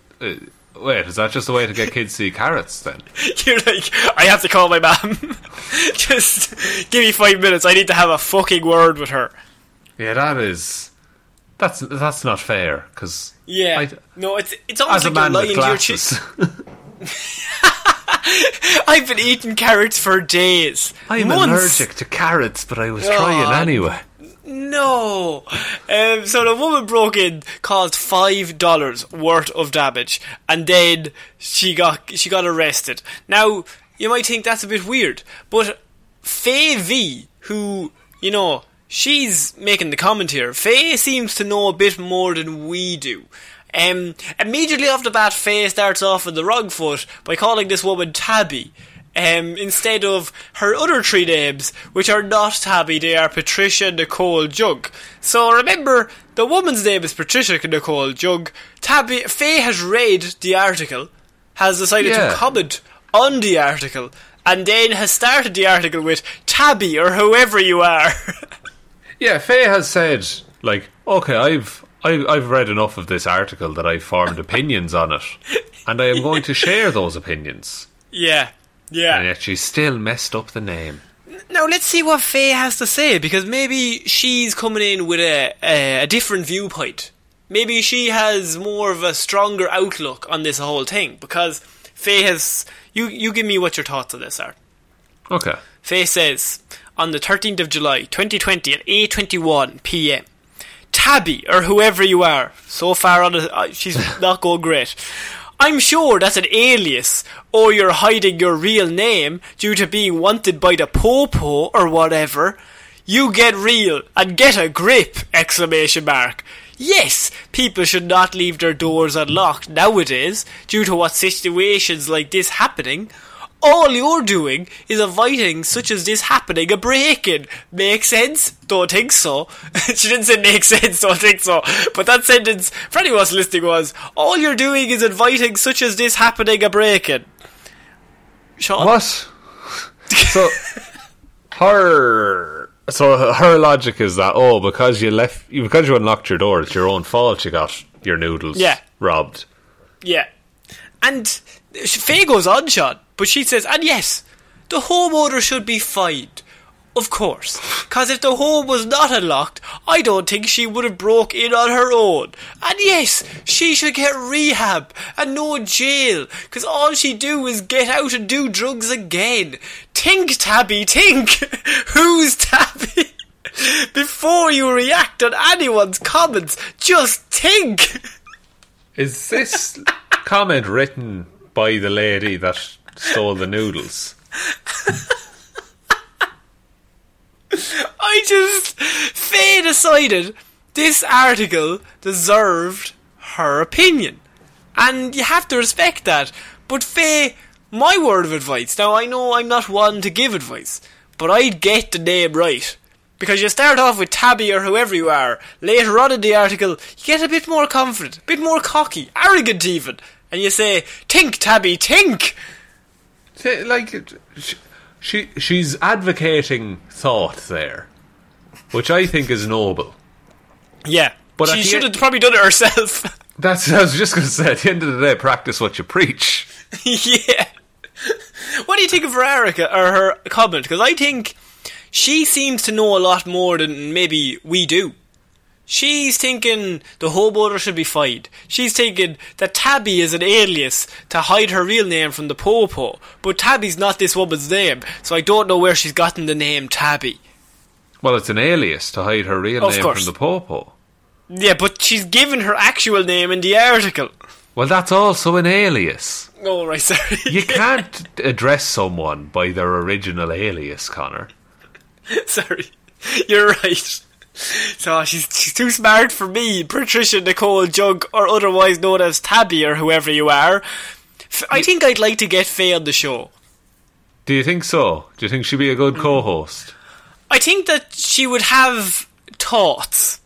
wait, is that just a way to get kids to see carrots, then? You're like, I have to call my mum. Just give me 5 minutes. I need to have a fucking word with her. Yeah, that is... That's not fair, because... Yeah. No, it's almost like you're lying to your I've been eating carrots for days. I'm allergic to carrots, but I was trying anyway. No. So the woman broke in, caused $5 worth of damage, and then she got arrested. Now, you might think that's a bit weird, but Faye V, who, you know... She's making the comment here. Faye seems to know a bit more than we do. Immediately off the bat, Faye starts off on the wrong foot by calling this woman Tabby, instead of her other three names, which are not Tabby, they are Patricia Nicole Junk. So remember, the woman's name is Patricia Nicole Junk. Faye has read the article, has decided to comment on the article, and then has started the article with Tabby or whoever you are. Yeah, Faye has said, like, okay, I've read enough of this article that I've formed opinions on it, and I am going to share those opinions. Yeah. And yet she still messed up the name. Now, let's see what Faye has to say, because maybe she's coming in with a different viewpoint. Maybe she has more of a stronger outlook on this whole thing, because Faye has... You give me what your thoughts on this are. Okay. Faye says... On the 13th of July, 2020 at 8:21 p.m. Tabby, or whoever you are. So far, she's not going great. I'm sure that's an alias, or you're hiding your real name due to being wanted by the popo or whatever. You get real and get a grip! ! Yes, people should not leave their doors unlocked nowadays due to what situations like this happening. All you're doing is inviting such as this happening a break-in. Make sense? Don't think so. She didn't say make sense, don't think so. But that sentence, for anyone listening, was, all you're doing is inviting such as this happening a break-in. Sean? What? So her logic is that, because you unlocked your door, it's your own fault you got your noodles robbed. Yeah. And Faye goes on, Sean. But she says, and yes, the homeowner should be fined, of course, because if the home was not unlocked, I don't think she would have broke in on her own. And yes, she should get rehab and no jail, because all she do is get out and do drugs again. Think, Tabby, think. Who's Tabby? Before you react on anyone's comments, just think. Is this comment written by the lady that... stole the noodles? Faye decided this article deserved her opinion, and you have to respect that. But Faye, my word of advice, now I know I'm not one to give advice, but I'd get the name right, because you start off with Tabby or whoever you are. Later on in the article, you get a bit more confident, a bit more cocky, arrogant even, and you say, think, Tabby, think. Like, she's advocating thought there. which I think is noble. Yeah, but she should have probably done it herself. That's I was just going to say. At the end of the day, practice what you preach. Yeah. What do you think of her, Erica, or her comment? Because I think she seems to know a lot more than maybe we do. She's thinking the hobo should be fired. She's thinking that Tabby is an alias to hide her real name from the popo. But Tabby's not this woman's name, so I don't know where she's gotten the name Tabby. Well, it's an alias to hide her real name from the popo. Yeah, but she's given her actual name in the article. Well, that's also an alias. Oh, right, sorry. You can't address someone by their original alias, Connor. Sorry, you're right. So she's too smart for me, Patricia Nicole Junk, or otherwise known as Tabby or whoever you are. I think I'd like to get Faye on the show. Do you think so? Do you think she'd be a good co-host? I think that she would have thoughts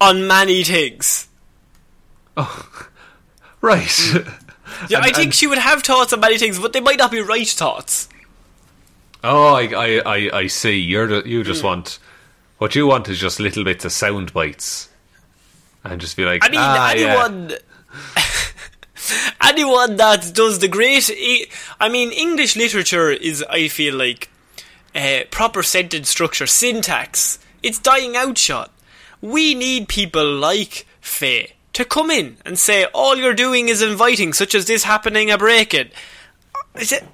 on many things. Oh, right. Yeah, I think she would have thoughts on many things, but they might not be right thoughts. Oh, I see. You just want... What you want is just little bits of sound bites, and just be like, I mean, anyone that does the great. I mean, English literature is, I feel like, proper sentence structure, syntax. It's dying out, Sean. We need people like Faye to come in and say, all you're doing is inviting, such as this happening, a break-in. Is it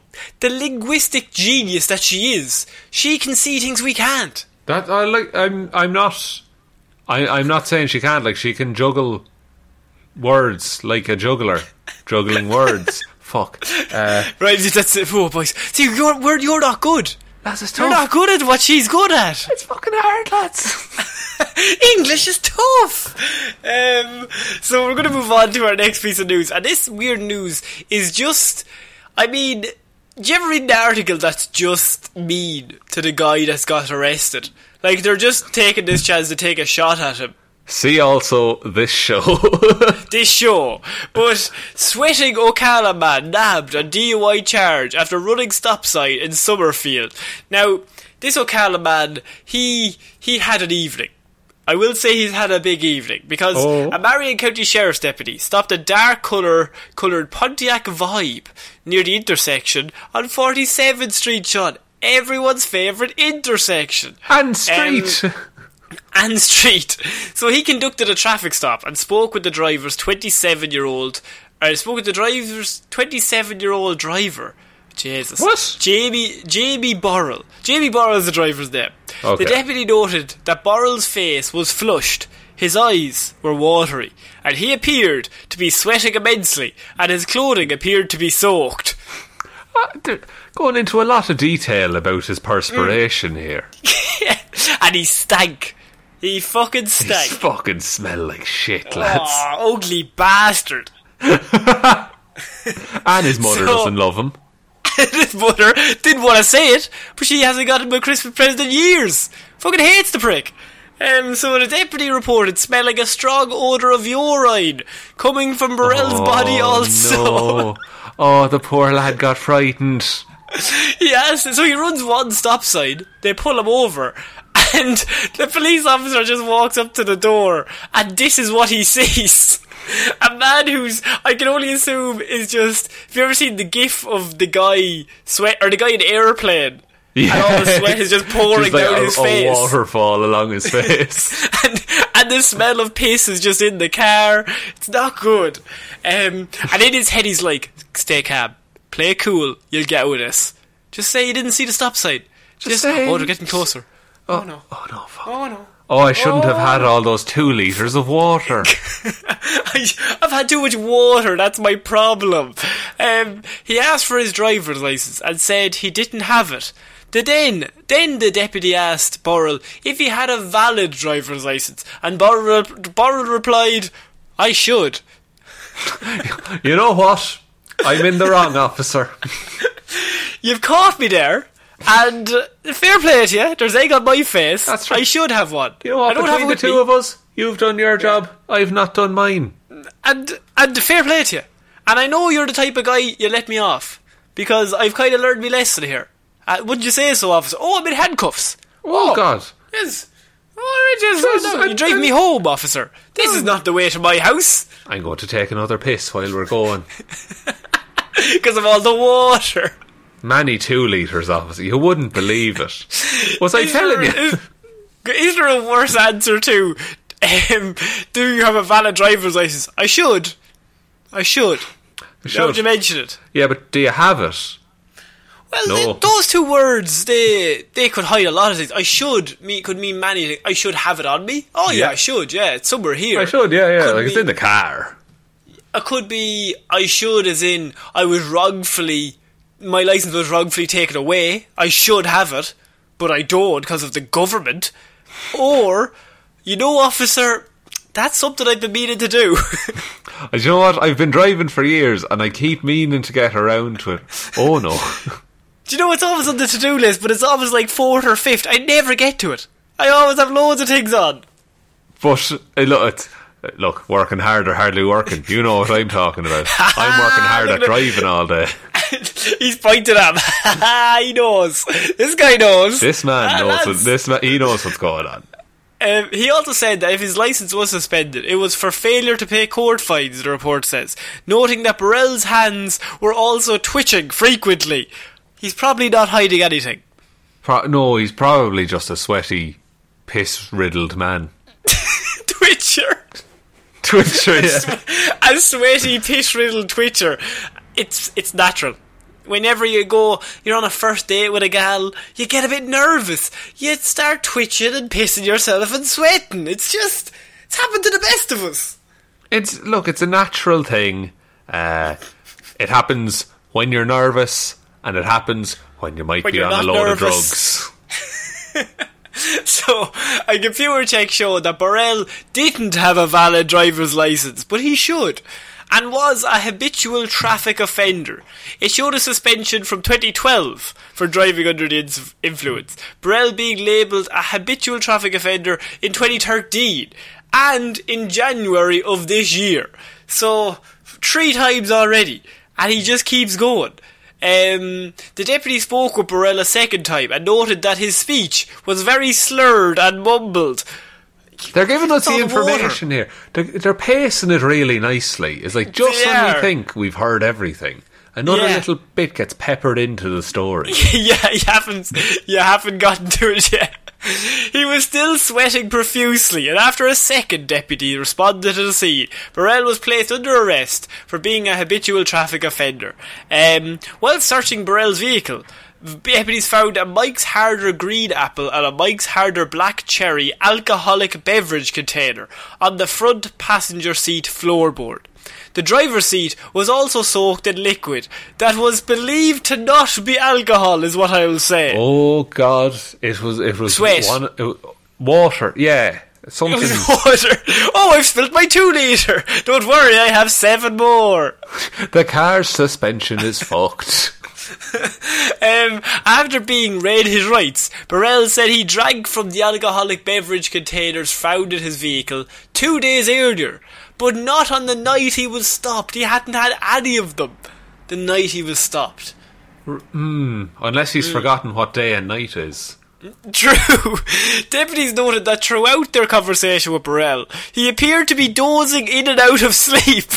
the linguistic genius that she is? She can see things we can't. That I like. I'm not saying she can't. Like, she can juggle words like a juggler, juggling words. Fuck. Right. That's it. Oh, boys. See, you're not good. That's tough. You're not good at what she's good at. It's fucking hard, lads. English is tough. So we're going to move on to our next piece of news, and this weird news is just. I mean. Do you ever read an article that's just mean to the guy that's got arrested? Like, they're just taking this chance to take a shot at him. See also this show. This show. But sweating Ocala man nabbed on DUI charge after running stop sign in Summerfield. Now, this Ocala man, he had an evening. I will say he's had a big evening, because a Marion County Sheriff's deputy stopped a dark coloured Pontiac Vibe near the intersection on 47th Street, Sean. Everyone's favourite intersection. And street. And street. So he conducted a traffic stop and spoke with the driver's 27-year-old driver. Jesus. What? Jamie Burrell. Jamie Burrell is the driver's name. Okay. The deputy noted that Burrell's face was flushed, his eyes were watery, and he appeared to be sweating immensely, and his clothing appeared to be soaked. Going into a lot of detail about his perspiration here. And he stank. He fucking stank. He fucking smelled like shit, lads. Oh, ugly bastard. And his mother doesn't love him. His mother didn't want to say it, but she hasn't gotten a Christmas present in years. Fucking hates the prick. So the deputy reported smelling a strong odour of urine coming from Burrell's body also. No. Oh, the poor lad got frightened. Yes, so he runs one stop sign, they pull him over, and the police officer just walks up to the door, and this is what he sees. A man who's, I can only assume, is just... Have you ever seen the gif of the guy sweat... Or the guy in Airplane? Yeah. And all the sweat is just pouring just like down his face. Just a waterfall along his face. and the smell of piss is just in the car. It's not good. And in his head he's like, stay calm. Play cool. You'll get with us. Just say you didn't see the stop sign. Just say... Oh, they're getting closer. Oh no. Oh no, fuck. Oh no. Oh, I shouldn't have had all those 2 litres of water. I've had too much water, that's my problem. He asked for his driver's licence and said he didn't have it. Then the deputy asked Burrell if he had a valid driver's licence, and Burrell replied, I should. You know what? I'm in the wrong, officer. You've caught me there. And fair play to you. There's egg on my face. That's right. I should have one. You know what? Between the two of us, you've done your job. I've not done mine. And fair play to you. And I know you're the type of guy you let me off, because I've kind of learned my lesson here. Wouldn't you say so, officer? Oh, I'm in handcuffs. Oh God. Yes. You drive me home, officer. This is not the way to my house. I'm going to take another piss while we're going. Because of all the water. Many 2 litres, officer. You wouldn't believe it. Was I telling you? Is there a worse answer to, do you have a valid driver's license? I should. Now that you mention it. Yeah, but do you have it? Well, no. Those two words, they could hide a lot of things. I should could mean many things. I should have it on me. Oh, yeah, I should, yeah. It's somewhere here. I should, yeah. Could it's in the car. It could be, I should, as in, my license was wrongfully taken away. I should have it, but I don't because of the government. Or, officer, that's something I've been meaning to do. Do you know what? I've been driving for years and I keep meaning to get around to it. Oh, no. Do you know, it's always on the to-do list, but it's always like fourth or fifth. I never get to it. I always have loads of things on. But, look, working harder, hardly working. You know what I'm talking about. I'm working hard at driving all day. He's pointing at him. He knows. This guy knows. This man knows. He knows what's going on. He also said that if his licence was suspended, it was for failure to pay court fines, the report says, noting that Burrell's hands were also twitching frequently. He's probably not hiding anything. No, he's probably just a sweaty, piss-riddled man. Twitcher, yeah. A sweaty, piss-riddled twitcher. It's natural. Whenever you go, you're on a first date with a gal, you get a bit nervous. You start twitching and pissing yourself and sweating. It's happened to the best of us. It's a natural thing. It happens when you're nervous. And it happens when you might be on a load of drugs. So, a computer check showed that Burrell didn't have a valid driver's licence, but he should, and was a habitual traffic offender. It showed a suspension from 2012 for driving under the influence, Burrell being labelled a habitual traffic offender in 2013, and in January of this year. So, 3 times already, and he just keeps going. The deputy spoke with Burrell a second time and noted that his speech was very slurred and mumbled. They're giving us the information here. They're pacing it really nicely. It's like just when we think we've heard everything, another little bit gets peppered into the story. Yeah, you haven't gotten to it yet. He was still sweating profusely, and after a second deputy responded to the scene, Burrell was placed under arrest for being a habitual traffic offender. While searching Burrell's vehicle, deputies found a Mike's Harder green apple and a Mike's Harder black cherry alcoholic beverage container on the front passenger seat floorboard. The driver's seat was also soaked in liquid that was believed to not be alcohol, is what I will say. Oh God, it was sweat. Water, yeah, something. It was water. Oh, I've spilled my 2 litre. Don't worry, I have 7 more. The car's suspension is fucked. After being read his rights, Burrell said he drank from the alcoholic beverage containers found in his vehicle 2 days earlier, but not on the night he was stopped. He hadn't had any of them the night he was stopped. Unless he's forgotten what day and night is. True. Deputies noted that throughout their conversation with Burrell, he appeared to be dozing in and out of sleep.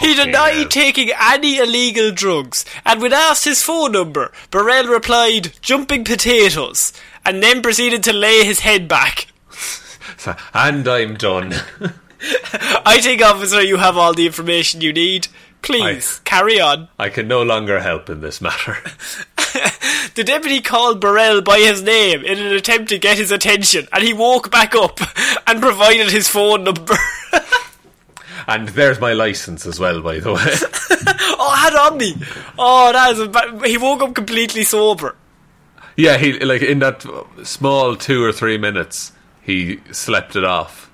He denied taking any illegal drugs, and when asked his phone number, Burrell replied, "Jumping potatoes," and then proceeded to lay his head back. And I'm done. I think, officer, you have all the information you need. Please, carry on. I can no longer help in this matter. The deputy called Burrell by his name in an attempt to get his attention, and he woke back up and provided his phone number. And there's my licence as well, by the way. Oh, I had on me. Oh, that is he woke up completely sober. Yeah, he in that small 2 or 3 minutes, he slept it off.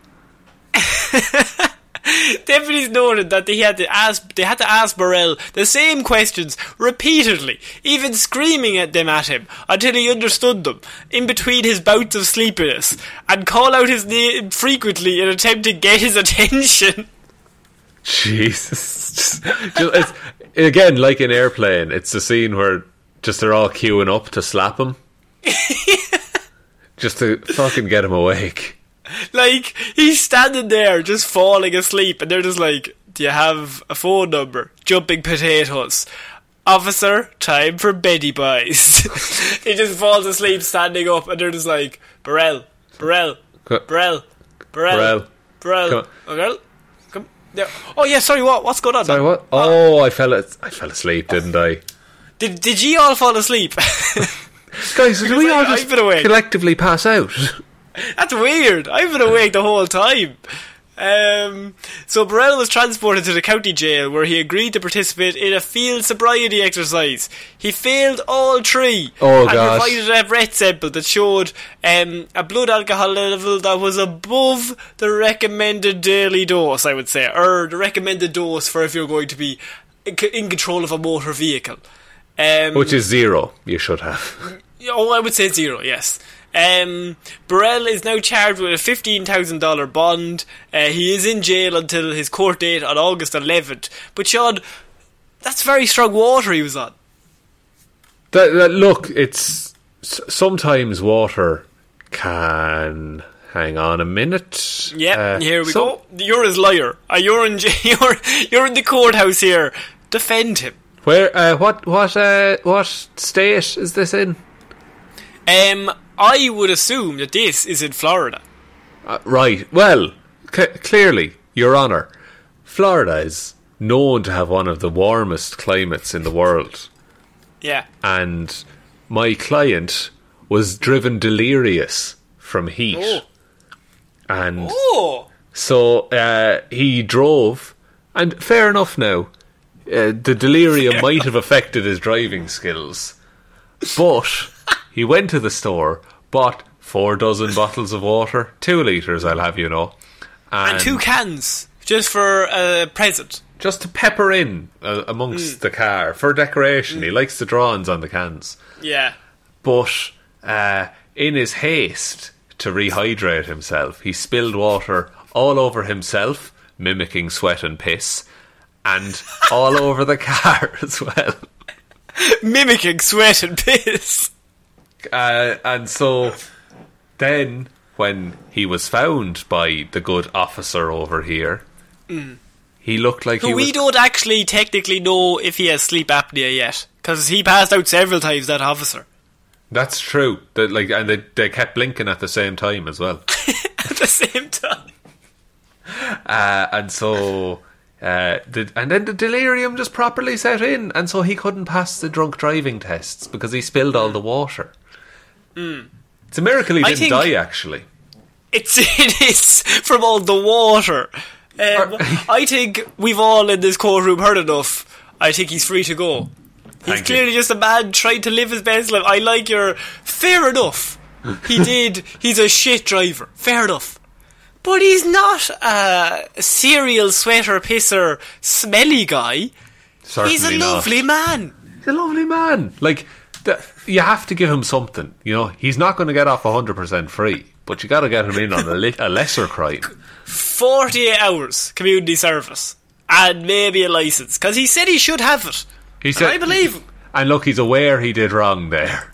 Deputies noted that they had to ask Burrell the same questions repeatedly, even screaming at him until he understood them in between his bouts of sleepiness, and call out his name frequently in an attempt to get his attention. Jesus. It's, again, like in Airplane, it's the scene where just they're all queuing up to slap him. just to fucking get him awake. Like, he's standing there just falling asleep, and they're just like, do you have a phone number? Jumping potatoes. Officer, time for beddy buys. He just falls asleep standing up, and they're just like, Burrell. Burrell. Come. Yeah. Oh, yeah, sorry, what? What's going on? Sorry, what? Oh, I fell asleep, didn't I? Did you all fall asleep? Guys, did we all just collectively pass out? That's weird. I've been awake the whole time. So Burrell was transported to the county jail, where he agreed to participate in a field sobriety exercise. He failed all three. Oh, gosh. And provided a breath sample that showed a blood alcohol level that was above the recommended daily dose, I would say, or the recommended dose for if you're going to be in control of a motor vehicle. Which is 0, you should have. Oh, I would say 0, yes. Burrell is now charged with a $15,000 bond. He is in jail until his court date on August 11th. But Sean, that's very strong water he was on. Look, it's sometimes water can hang on a minute. Yeah, here we go. You're his lawyer. You're in the courthouse here. Defend him. Where? What state is this in? I would assume that this is in Florida. Right. Well, clearly, Your Honour, Florida is known to have one of the warmest climates in the world. Yeah. And my client was driven delirious from heat. Oh. And so he drove, and fair enough now, the delirium might have affected his driving skills. But he went to the store, bought 4 dozen bottles of water, 2 litres, I'll have you know. And 2 cans, just for a present. Just to pepper in amongst the car, for decoration. He likes the drawings on the cans. Yeah. But in his haste to rehydrate himself, he spilled water all over himself, mimicking sweat and piss, and all over the car as well. Mimicking sweat and piss. And so then when he was found by the good officer over here, he looked like he was... We don't actually technically know if he has sleep apnea yet, because he passed out several times, that officer. That's true. And they kept blinking at the same time as well. At the same time. And so... and then the delirium just properly set in, and so he couldn't pass the drunk driving tests because he spilled all the water. It's a miracle he didn't die, actually. It is from all the water. I think we've all in this courtroom heard enough. I think he's free to go. He's clearly just a man trying to live his best life. I like your... Fair enough. He's a shit driver. Fair enough. But he's not a serial sweater pisser smelly guy. Certainly he's a lovely man. He's a lovely man. Like, you have to give him something. You know, he's not going to get off 100% free, but you got to get him in on a lesser crime. 48 hours community service and maybe a license, because he said he should have it. He said, I believe him. And look, he's aware he did wrong there.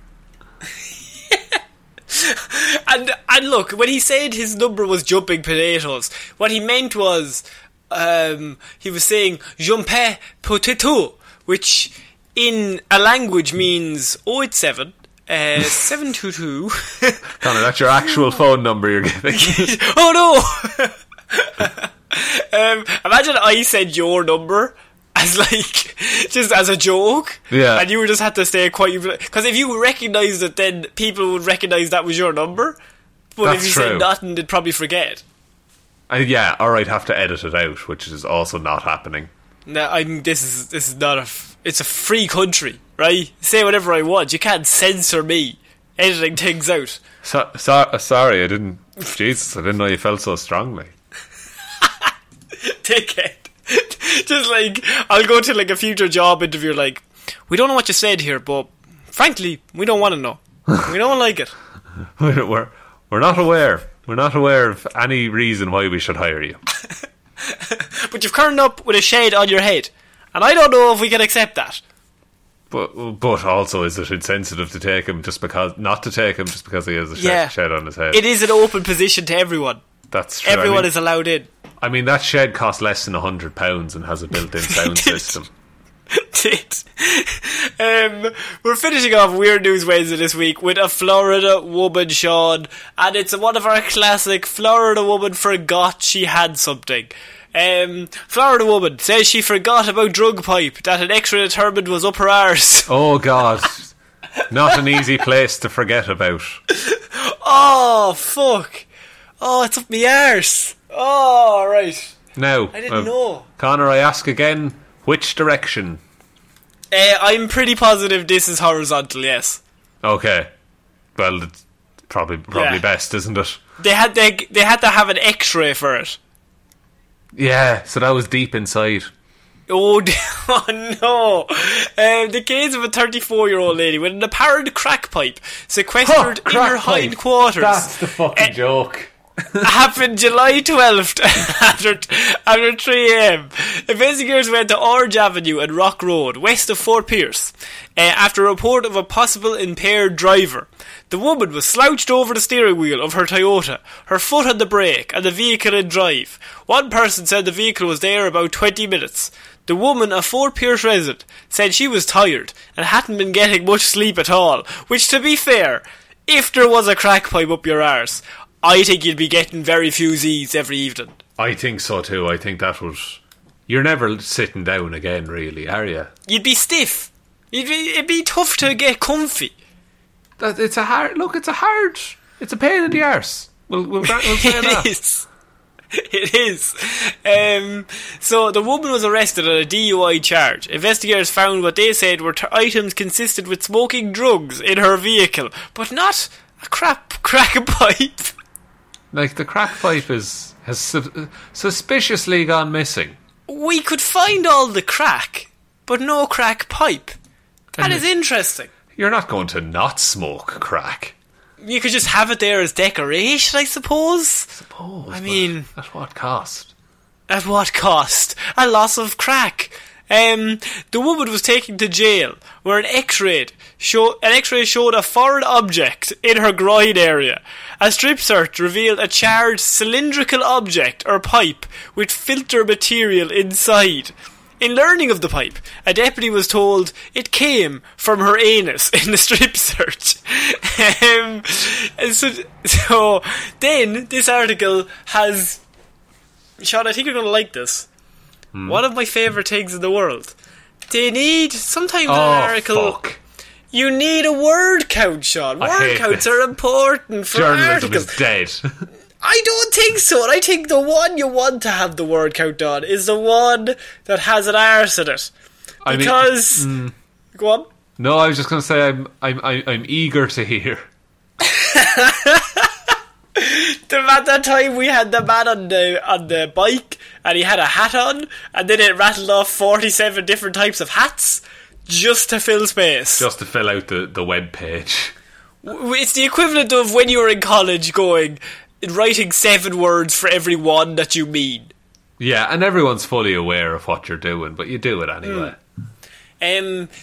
And look, when he said his number was jumping potatoes, what he meant was he was saying jumpé potato, which in a language means 087 722. Connor, that's your actual phone number you're giving. Oh no. Imagine I said your number as like, just as a joke. Yeah. And you just had to stay quiet. Because if you recognised it, then people would recognise that was your number. But that's if you said nothing, they'd probably forget. Yeah, alright, have to edit it out, which is also not happening. No, this is not a... It's a free country, right? Say whatever I want. You can't censor me editing things out. Sorry, I didn't... Jesus, I didn't know you felt so strongly. Take it. Just like, I'll go to like a future job interview like, we don't know what you said here, but frankly, we don't want to know. We don't like it. We're not aware. We're not aware of any reason why we should hire you. But you've turned up with a shade on your head, and I don't know if we can accept that. But also, is it insensitive to take him just because he has a shed on his head? It is an open position to everyone. That's true. Everyone is allowed in. I mean, that shed costs less than £100 and has a built-in sound system. We're finishing off Weird News Wednesday this week with a Florida woman, Sean, and it's one of our classic Florida woman forgot she had something. Florida woman says she forgot about drug pipe that an X-ray determined was up her arse. Oh God. Not an easy place to forget about. Oh fuck. Oh, it's up my arse. Oh right. Now I didn't know. Connor, I ask again, which direction? I'm pretty positive this is horizontal, yes. Okay. Well, it's probably best, isn't it? They had to have an X-ray for it. Yeah, so that was deep inside. Oh, no. The case of a 34-year-old lady with an apparent crack pipe sequestered in her hindquarters. That's the fucking joke. Happened July 12th after 3am. Investigators went to Orange Avenue and Rock Road, west of Fort Pierce, after a report of a possible impaired driver. The woman was slouched over the steering wheel of her Toyota, her foot on the brake, and the vehicle in drive. One person said the vehicle was there about 20 minutes. The woman, a Fort Pierce resident, said she was tired and hadn't been getting much sleep at all, which, to be fair, if there was a crack pipe up your arse, I think you'd be getting very few Z's every evening. I think so too. I think that was... You're never sitting down again, really, are you? You'd be stiff. It'd be tough to get comfy. It's a pain in the arse. We'll say that. It is. So the woman was arrested on a DUI charge. Investigators found what they said were items consistent with smoking drugs in her vehicle, but not a crack pipe. Like, the crack pipe has suspiciously gone missing. We could find all the crack, but no crack pipe. That is interesting. You're not going to not smoke crack. You could just have it there as decoration, I suppose. I mean... At what cost? At what cost? A loss of crack. The woman was taken to jail, where an X-ray showed a foreign object in her groin area. A strip search revealed a charred cylindrical object or pipe with filter material inside. In learning of the pipe, a deputy was told it came from her anus in the strip search. So then this article has... Sean, I think you're going to like this. One of my favourite things in the world. They need... Sometimes an article... Fuck. You need a word count, Sean. Word counts are important for articles. Journalism is dead. I don't think so. And I think the one you want to have the word count on is the one that has an arse in it. Because... Go on. No, I was just going to say I'm eager to hear. At that time we had the man on the bike and he had a hat on, and then it rattled off 47 different types of hats just to fill space. Just to fill out the web page. It's the equivalent of when you were in college writing 7 words for every one that you mean. Yeah, and everyone's fully aware of what you're doing, but you do it anyway.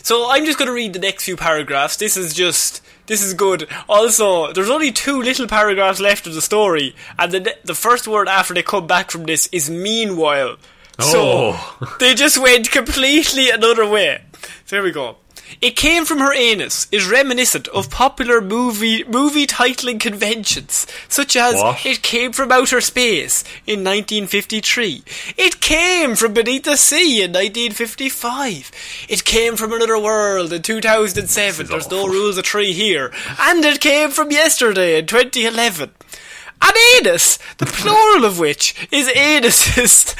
So I'm just going to read the next few paragraphs. This is good. Also, there's only 2 little paragraphs left of the story, and the first word after they come back from this is meanwhile. Oh. So they just went completely another way. So here we go. It came from her anus is reminiscent of popular movie titling conventions, such as what? It came from outer space in 1953. It came from beneath the sea in 1955. It came from another world in 2007. There's awful. No rules of three here. And it came from yesterday in 2011. An anus, the plural of which is anuses,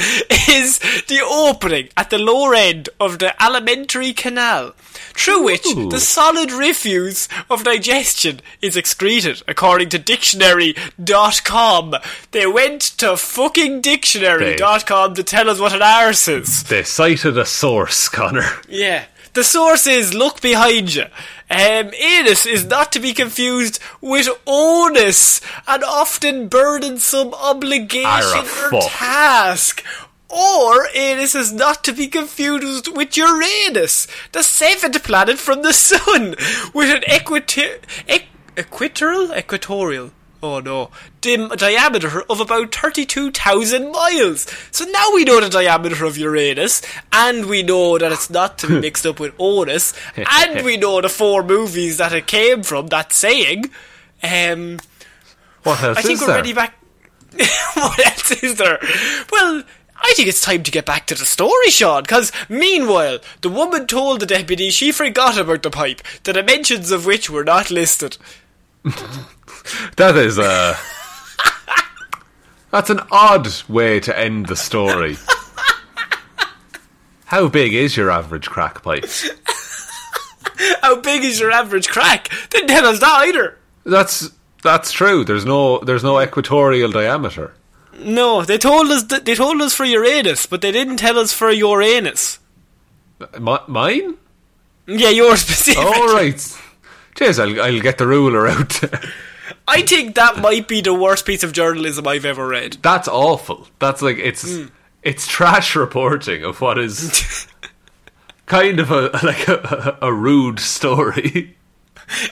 is the opening at the lower end of the alimentary canal, through which the solid refuse of digestion is excreted, according to Dictionary.com. They went to fucking Dictionary.com to tell us what an arse is. They cited a source, Connor. Yeah. The source is, look behind you. Anus is not to be confused with onus, an often burdensome obligation or task. Or Uranus is not to be confused with Uranus, the seventh planet from the sun, with an equatorial. Oh no, diameter of about 32,000 miles. So now we know the diameter of Uranus, and we know that it's not to be mixed up with Onus, and we know the four movies that it came from, that saying. What else I think is we're there? Ready back. What else is there? Well, I think it's time to get back to the story, Sean, because meanwhile, the woman told the deputy she forgot about the pipe, the dimensions of which were not listed. That is that's an odd way to end the story. How big is your average crack pipe? How big is your average crack? They didn't tell us that either. That's true. There's no equatorial diameter. No, they told us for Uranus, but they didn't tell us for Uranus. Mine? Yeah, yours specifically. All right. Cheers, I'll get the ruler out. I think that might be the worst piece of journalism I've ever read. That's awful. That's like, it's trash reporting of what is kind of a rude story.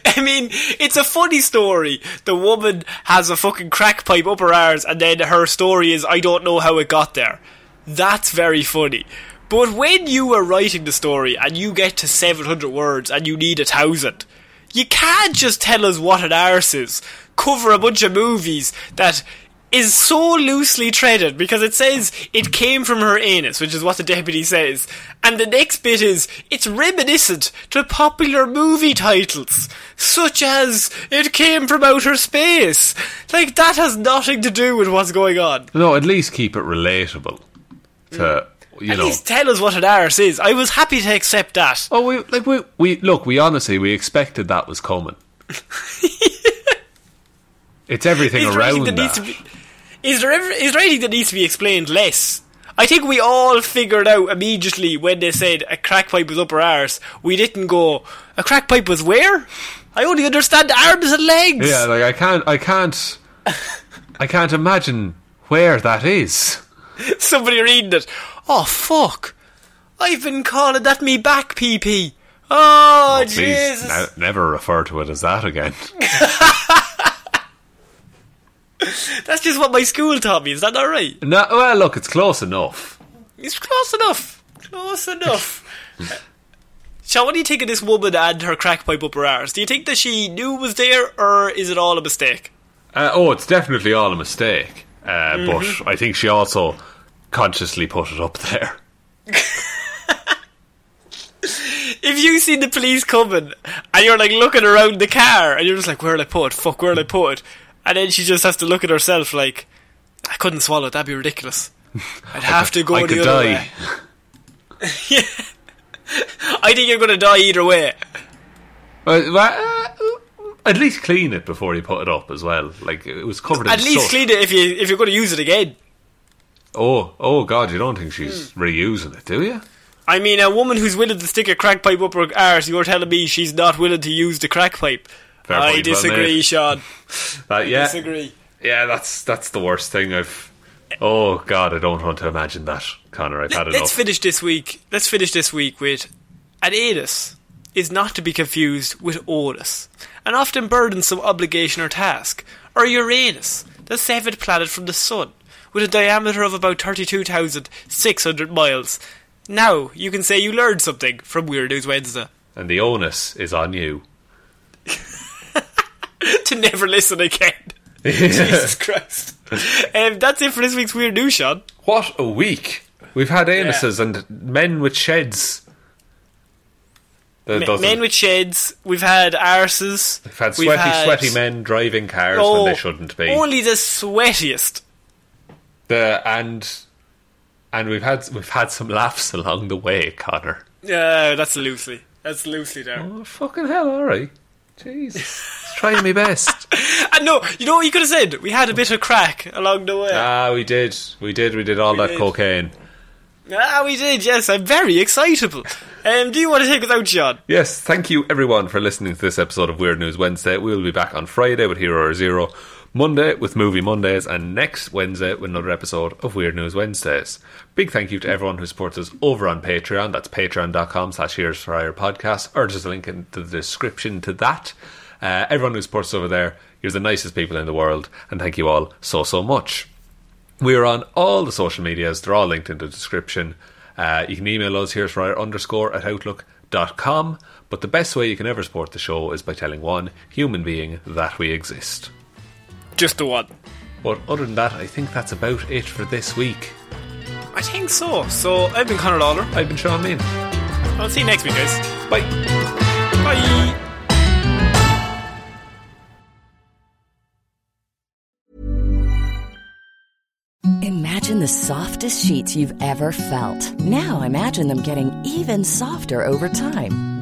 I mean, it's a funny story. The woman has a fucking crack pipe up her arse, and then her story is, I don't know how it got there. That's very funny. But when you are writing the story and you get to 700 words and you need 1,000... you can't just tell us what an arse is. Cover a bunch of movies that is so loosely treaded, because it says it came from her anus, which is what the deputy says. And the next bit is, it's reminiscent to popular movie titles, such as It Came From Outer Space. Like, that has nothing to do with what's going on. No, at least keep it relatable to... At least tell us what an arse is. I was happy to accept that. Oh, we honestly, we expected that was coming. It's everything is around that. Is there anything that needs to be explained less? I think we all figured out immediately when they said a crack pipe was up her arse, we didn't go, a crack pipe was where? I only understand arms and legs. Yeah, like I can't I can't imagine where that is. Somebody reading it. Oh, fuck. I've been calling that me back PP. Oh, Jesus. Never refer to it as that again. That's just what my school taught me. Is that not right? No, well, look, it's close enough. It's close enough. Close enough. Sean, what do you think of this woman and her crack pipe up her arse? Do you think that she knew it was there, or is it all a mistake? It's definitely all a mistake. But I think she also consciously put it up there. If you see the police coming and you're like looking around the car and you're just like, where'll I put it? Fuck, where'll I put it? And then she just has to look at herself like, I couldn't swallow it, that'd be ridiculous. I'd have to go the other way. Yeah. I think you're going to die either way. At least clean it before you put it up as well. Like, it was covered in soot. At least clean it if you're going to use it again. Oh God, you don't think she's reusing it, do you? I mean, a woman who's willing to stick a crack pipe up her arse, you're telling me she's not willing to use the crack pipe. Fair point, I disagree, Sean. I disagree. Yeah, that's the worst thing I've... Oh God, I don't want to imagine that, Connor. I've had enough. Let's finish this week with an anus is not to be confused with Onus, an often burdensome obligation or task, or Uranus, the seventh planet from the sun, with a diameter of about 32,600 miles. Now, you can say you learned something from Weird News Wednesday. And the onus is on you. To never listen again. Yeah. Jesus Christ. That's it for this week's Weird News, Sean. What a week. We've had anuses and men with sheds. Men with sheds, we've had arses. We've had sweaty men driving cars when they shouldn't be. Only the sweatiest. And we've had some laughs along the way, Connor. Yeah, that's loosely down. Oh, fucking hell! All right, jeez, trying my best. And no, you know what you could have said? We had a bit of crack along the way. Ah, we did. Cocaine. Ah, we did, yes. I'm very excitable. Do you want to take us out, Sean? Yes, thank you everyone for listening to this episode of Weird News Wednesday. We'll be back on Friday with Hero or Zero. Monday with Movie Mondays, and next Wednesday with another episode of Weird News Wednesdays. Big thank you to everyone who supports us over on Patreon. That's patreon.com/HearsForHirePodcast, or just a link in the description to that. Everyone who supports us over there, you're the nicest people in the world, and thank you all so much. We are on all the social medias, they're all linked in the description. You can email us hearsforhire_@outlook.com, but the best way you can ever support the show is by telling one human being that we exist. Just the one. But other than that, I think that's about it for this week. I think so. So I've been Connor Dollar. I've been Sean Bean. I'll see you next week, guys. Bye. Bye. Imagine the softest sheets you've ever felt. Now imagine them getting even softer over time.